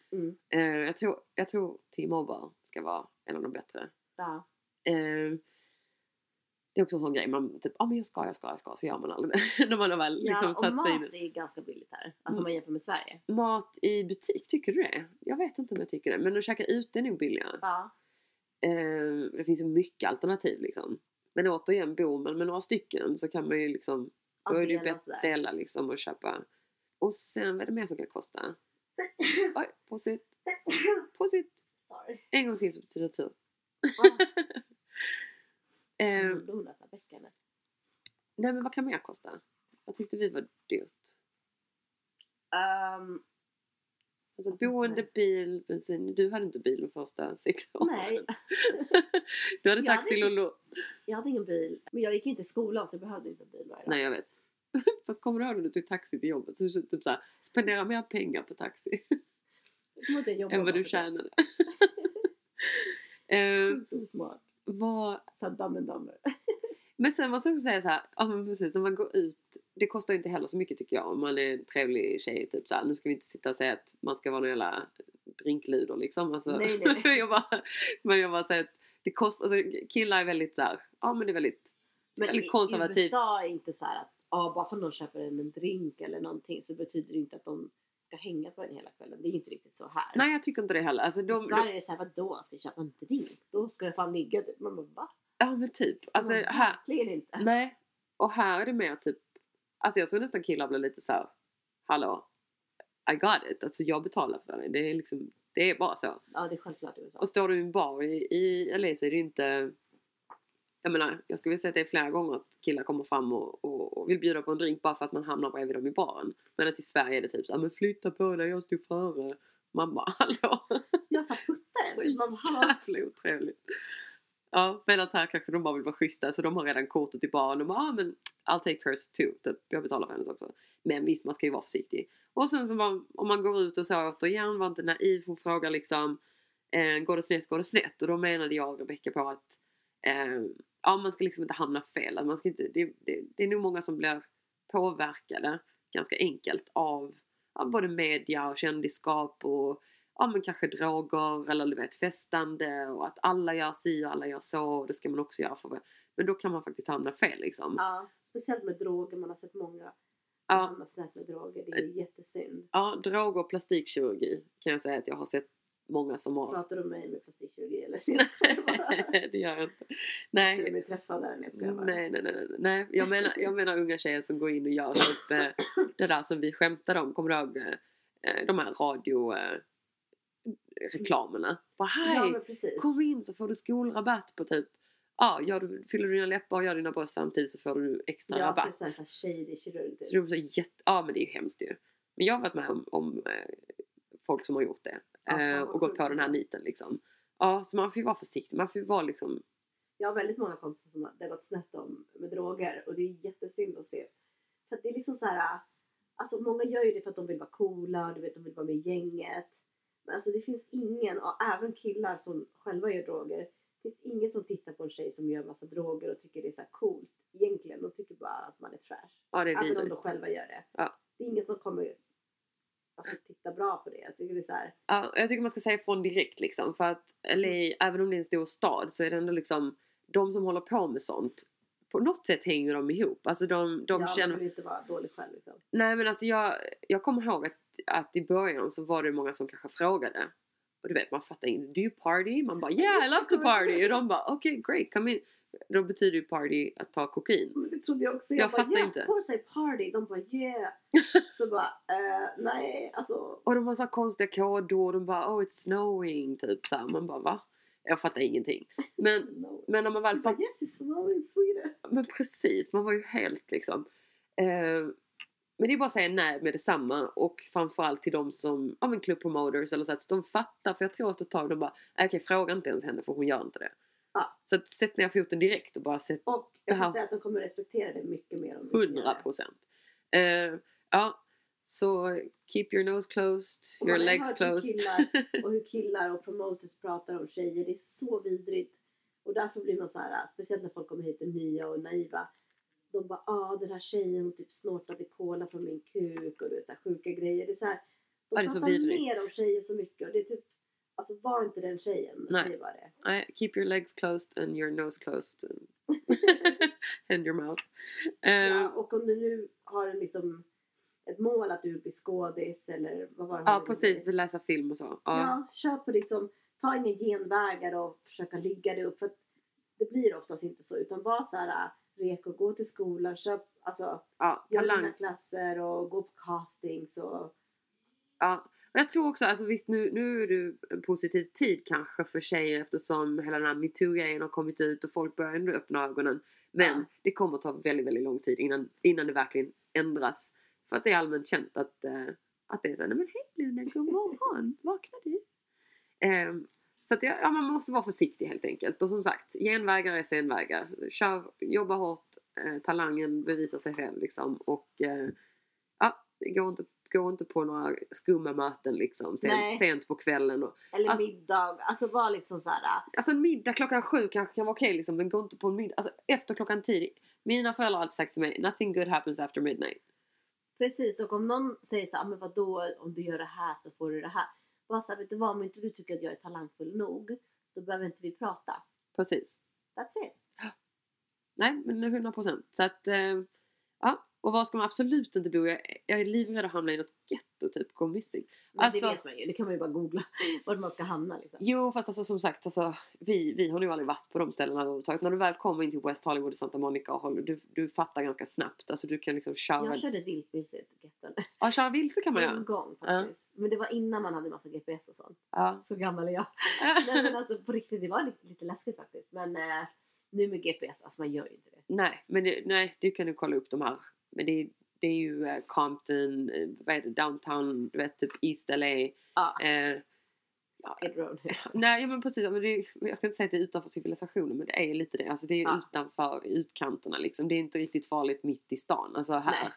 Jag tror T-Mobile ska vara en av de bättre. Ja. Det är också en sån grej, man typ, men jag ska, så gör man aldrig det. När man har väl liksom satt sig in. Ja, och mat är ganska billigt här. Alltså man jämför med Sverige. Mat i butik, tycker du det? Jag vet inte om jag tycker det, men att käka ut är nog billigare. Ja. Det finns ju mycket alternativ liksom. Men återigen, bor man med några stycken så kan man ju liksom, då är det ju bättre att dela liksom och köpa. Och sen, vad är det mer som kan kosta? Oj, på sitt. Sorry. En gång till så betyder det tur. Nej, men vad kan mer kosta? Vad tyckte vi var dyrt? Alltså boende, bil, bensin. Du hade inte bil de första 6 åren. Nej. Du hade taxi, Lollo. Jag hade ingen bil. Men jag gick inte i skolan så jag behövde inte bil varje dag. Nej, jag vet. Fast kommer du ihåg när du tog taxi till jobbet? Så typ såhär, spendera mer pengar på taxi. Än vad du tjänade. Osmart. Men sen måste jag också säga så här, precis, när man går ut, det kostar inte heller så mycket tycker jag om man är en trevlig tjej typ så här, nu ska vi inte sitta och säga att man ska vara någon jävla drinkluder liksom alltså, nej. jag bara säger att det kostar, alltså, killar är väldigt så här, men det är väldigt konservativt. Men i USA är inte så här att bara för att någon köper en drink eller någonting så betyder det inte att de ska hänga på en hela kvällen. Det är inte riktigt så här. Nej, jag tycker inte det heller. Alltså, så är det så här, vadå? Ska jag köpa en drink? Då ska jag fan ligga. Man bara, va? Ja, men typ. Alltså, här... Verkligen inte. Nej, Och här är det mer typ, alltså jag tror nästan killar blir lite så här, hallå, I got it, alltså jag betalar för det. Det är liksom, det är bara så. Ja, det är självklart det är så. Och står du i en bar i LA så är det inte, jag menar, jag skulle vilja säga att det är flera gånger att killar kommer fram och vill bjuda på en drink bara för att man hamnar bredvid dem i baren. Medan i Sverige är det typ så, men flytta på dig, jag stod före. Mamma, hallå. Jag sa putten. Så jävla otrevligt. Ja, medan här kanske de bara vill vara schyssta. Så de har redan kortet i barn. De bara, men I'll take hers too. Typ, jag betalar för hennes också. Men visst, man ska ju vara försiktig. Och sen så om man går ut och så återigen var inte naiv. Hon frågar liksom, går det snett, går det snett? Och då menade jag och Rebecka på att man ska liksom inte hamna fel. Att man ska inte, det är nog många som blir påverkade ganska enkelt av både media och kändiskap och men kanske droger eller du vet festande och att alla gör si och alla gör så och det ska man också göra för, men då kan man faktiskt hamna fel liksom. Ja, speciellt med droger, man har sett många hamnar snett med droger, det är jättesynd. Ja, droger och plastikkirurgi kan jag säga att jag har sett många som har. Pratar du med plastikkirurgi eller? Det gör jag inte. Nej. Jag blir träffad där när jag ska vara. Nej. Jag menar unga tjejer som går in och gör typ det där som vi skämtade om. Kommer du ihåg de här radioreklamerna? Bara, hej, kom in så får du skolrabatt på typ. Ja, fyller du dina läppar och gör dina bröst samtidigt så får du extra rabatt. Ja, så är det så här shady kirurg. Så det är men det är ju hemskt ju. Men jag har varit med om folk som har gjort det. Och gått på den här niten liksom. Ja, så man får ju vara försiktig. Man får ju vara liksom. Jag har väldigt många kompisar som det har gått snett om med droger. Och det är jättesynd att se. För att det är liksom så här. Alltså många gör ju det för att de vill vara coola. Du vet, de vill vara med i gänget. Men alltså det finns ingen. Och även killar som själva gör droger. Det finns ingen som tittar på en tjej som gör massa droger. Och tycker det är så här coolt. Egentligen, de tycker bara att man är trash. Ja, det är även om de själva gör det. Ja. Det är ingen som kommer att titta bra på det. Jag tycker det är så här. Ja, jag tycker man ska säga ifrån direkt liksom, för att LA, även om det är en stor stad så är det ändå liksom, de som håller på med sånt på något sätt hänger de ihop. Alltså de känner man inte vara dålig själv liksom. Nej, men alltså jag kommer ihåg att i början så var det många som kanske frågade och du vet man fattar inte, do you party? Man bara, yeah, I love to party. Och de bara, okay, great, come in. Då betyder ju party att ta kokain. Men det trodde jag också. Jag fattar inte. På sig party. De bara, yeah. Så bara, nej. Alltså. Och de var så här konstiga kodord. De bara, oh, it's snowing. Typ så här. Man bara, va? Jag fattar ingenting. Men när man väl fattar. Yes, it's snowing, Sweden. Men precis. Man var ju helt liksom. Men det är bara att säga nej med detsamma. Och framförallt till de som, club promoters eller så att de fattar. För jag tror att ett tag de bara, okej, fråga inte ens henne för hon gör inte det. Ja. Så sätt ner foten direkt och bara sätt. Och jag kan säga att de kommer respektera det mycket mer om 100%. Så keep your nose closed, your legs closed. Hur killar och promoters pratar om tjejer, det är så vidrigt. Och därför blir man så här, speciellt när folk kommer hit och nya och naiva. De bara, den här tjejen hon typ snortade cola från min kuk och det är så här sjuka grejer. Det är så här, de pratar så vidrigt mer om tjejer så mycket och det är typ. Alltså var inte den tjejen. Nej. Nej, keep your legs closed and your nose closed. And your mouth. Och om du nu har liksom ett mål att du blir skådis eller vad var det? Ja, precis. Vill läsa film och så. Ja, kör på liksom. Ta ingen genvägar och försöka ligga dig upp. För det blir oftast inte så. Utan bara så här rek och gå till skolan. Köp, alltså. Ja, gör klasser och gå på castings och. Ja. Och jag tror också, alltså visst nu är det en positiv tid kanske för tjejer eftersom hela den här MeToo-grejen har kommit ut och folk börjar ändå öppna ögonen. Men det kommer att ta väldigt, väldigt lång tid innan det verkligen ändras. För att det är allmänt känt att det är så här, nej men hej Luna, god morgon, vakna du? Så att man måste vara försiktig helt enkelt. Och som sagt, genvägar är senvägar. Jobba hårt, talangen bevisar sig själv liksom. Och gå inte på några skumma möten liksom sent på kvällen och, eller alltså, middag, alltså var liksom så här. Alltså en middag klockan 7 kanske kan vara okej liksom, men gå inte på en middag alltså efter klockan 10. Mina föräldrar har alltid sagt till mig, nothing good happens after midnight. Precis, och om någon säger så här, men vadå om du gör det här så får du det här. Bara så här, vet du vad, om inte du tycker att jag är talangfull nog, då behöver inte vi prata. Precis. That's it. Nej, men 100%. Så att Och vad ska man absolut inte bo? Jag är livrädd att hamna i något ghetto, typ go missing. Alltså, det vet man ju. Det kan man ju bara googla var man ska hamna. Liksom. Jo, fast alltså, som sagt, alltså, vi har ju aldrig varit på de ställena överhuvudtaget. När du väl kommer in till West Hollywood och Santa Monica och Hollywood, du fattar ganska snabbt. Alltså, du kan liksom köra... Jag körde ett vilse i getton. Ja, köra vilse kan man göra. En gång faktiskt. Men det var innan man hade en massa GPS och sånt. Så gammal är jag. Nej, men alltså, på riktigt, det var lite läskigt faktiskt. Men nu med GPS, alltså man gör ju inte det. Nej, men du kan ju kolla upp de här. Men det är ju Compton, vad heter det, Downtown, du vet, typ East LA. Skid Road. Nej, men precis. Men jag ska inte säga att det är utanför civilisationen, men det är lite det. Alltså det är utanför utkanterna liksom. Det är inte riktigt farligt mitt i stan. Alltså här.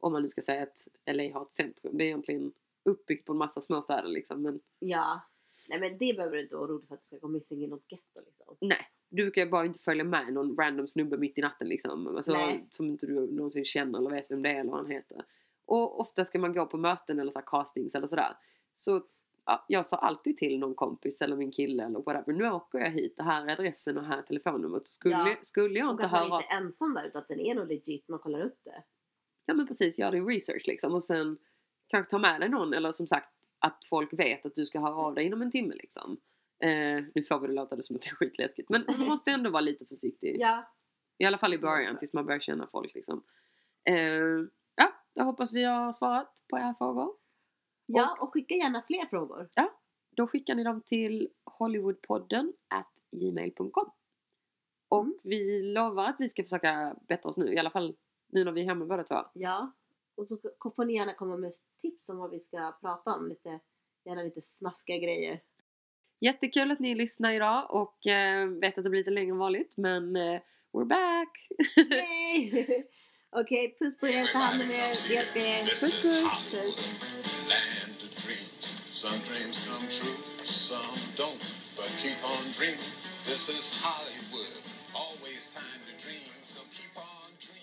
Om man nu ska säga att LA har ett centrum. Det är egentligen uppbyggt på en massa småstäder liksom. Men... Ja. Nej, men det behöver du inte vara roligt för att du ska gå missing i något ghetto liksom. Nej. Du kan bara inte följa med någon random snubbe mitt i natten liksom. Alltså, som inte du någonsin känner eller vet vem det är eller vad han heter. Och ofta ska man gå på möten eller så här castings eller sådär. Så ja, jag sa alltid till någon kompis eller min kille eller whatever. Nu åker jag hit, det här är adressen och här telefonnumret. Skulle jag inte höra... Och man är inte ensam där utan att den är nog legit, man kollar upp det. Ja men precis, gör din research liksom. Och sen kanske ta med dig någon. Eller som sagt, att folk vet att du ska höra av dig inom en timme liksom. Nu får vi det låta det som att det är skitläskigt. Men man måste ändå vara lite försiktig. Ja. I alla fall i början tills man börjar känna folk liksom. Ja, jag hoppas vi har svarat på era frågor. Ja, och skicka gärna fler frågor. Ja, då skickar ni dem till hollywoodpodden@gmail.com. Och vi lovar att vi ska försöka bättra oss nu. I alla fall nu när vi är hemma båda två. Ja, och så får ni gärna komma med tips om vad vi ska prata om. Gärna lite smaskiga grejer. Jättekul att ni lyssnar idag och vet att det blir lite längre än vanligt, men we're back! Okej, puss på er, ta hand om er, vi älskar er, puss puss! Some dreams come true, some don't, but keep on dreaming, this is Hollywood, always time to dream, so keep on dreaming.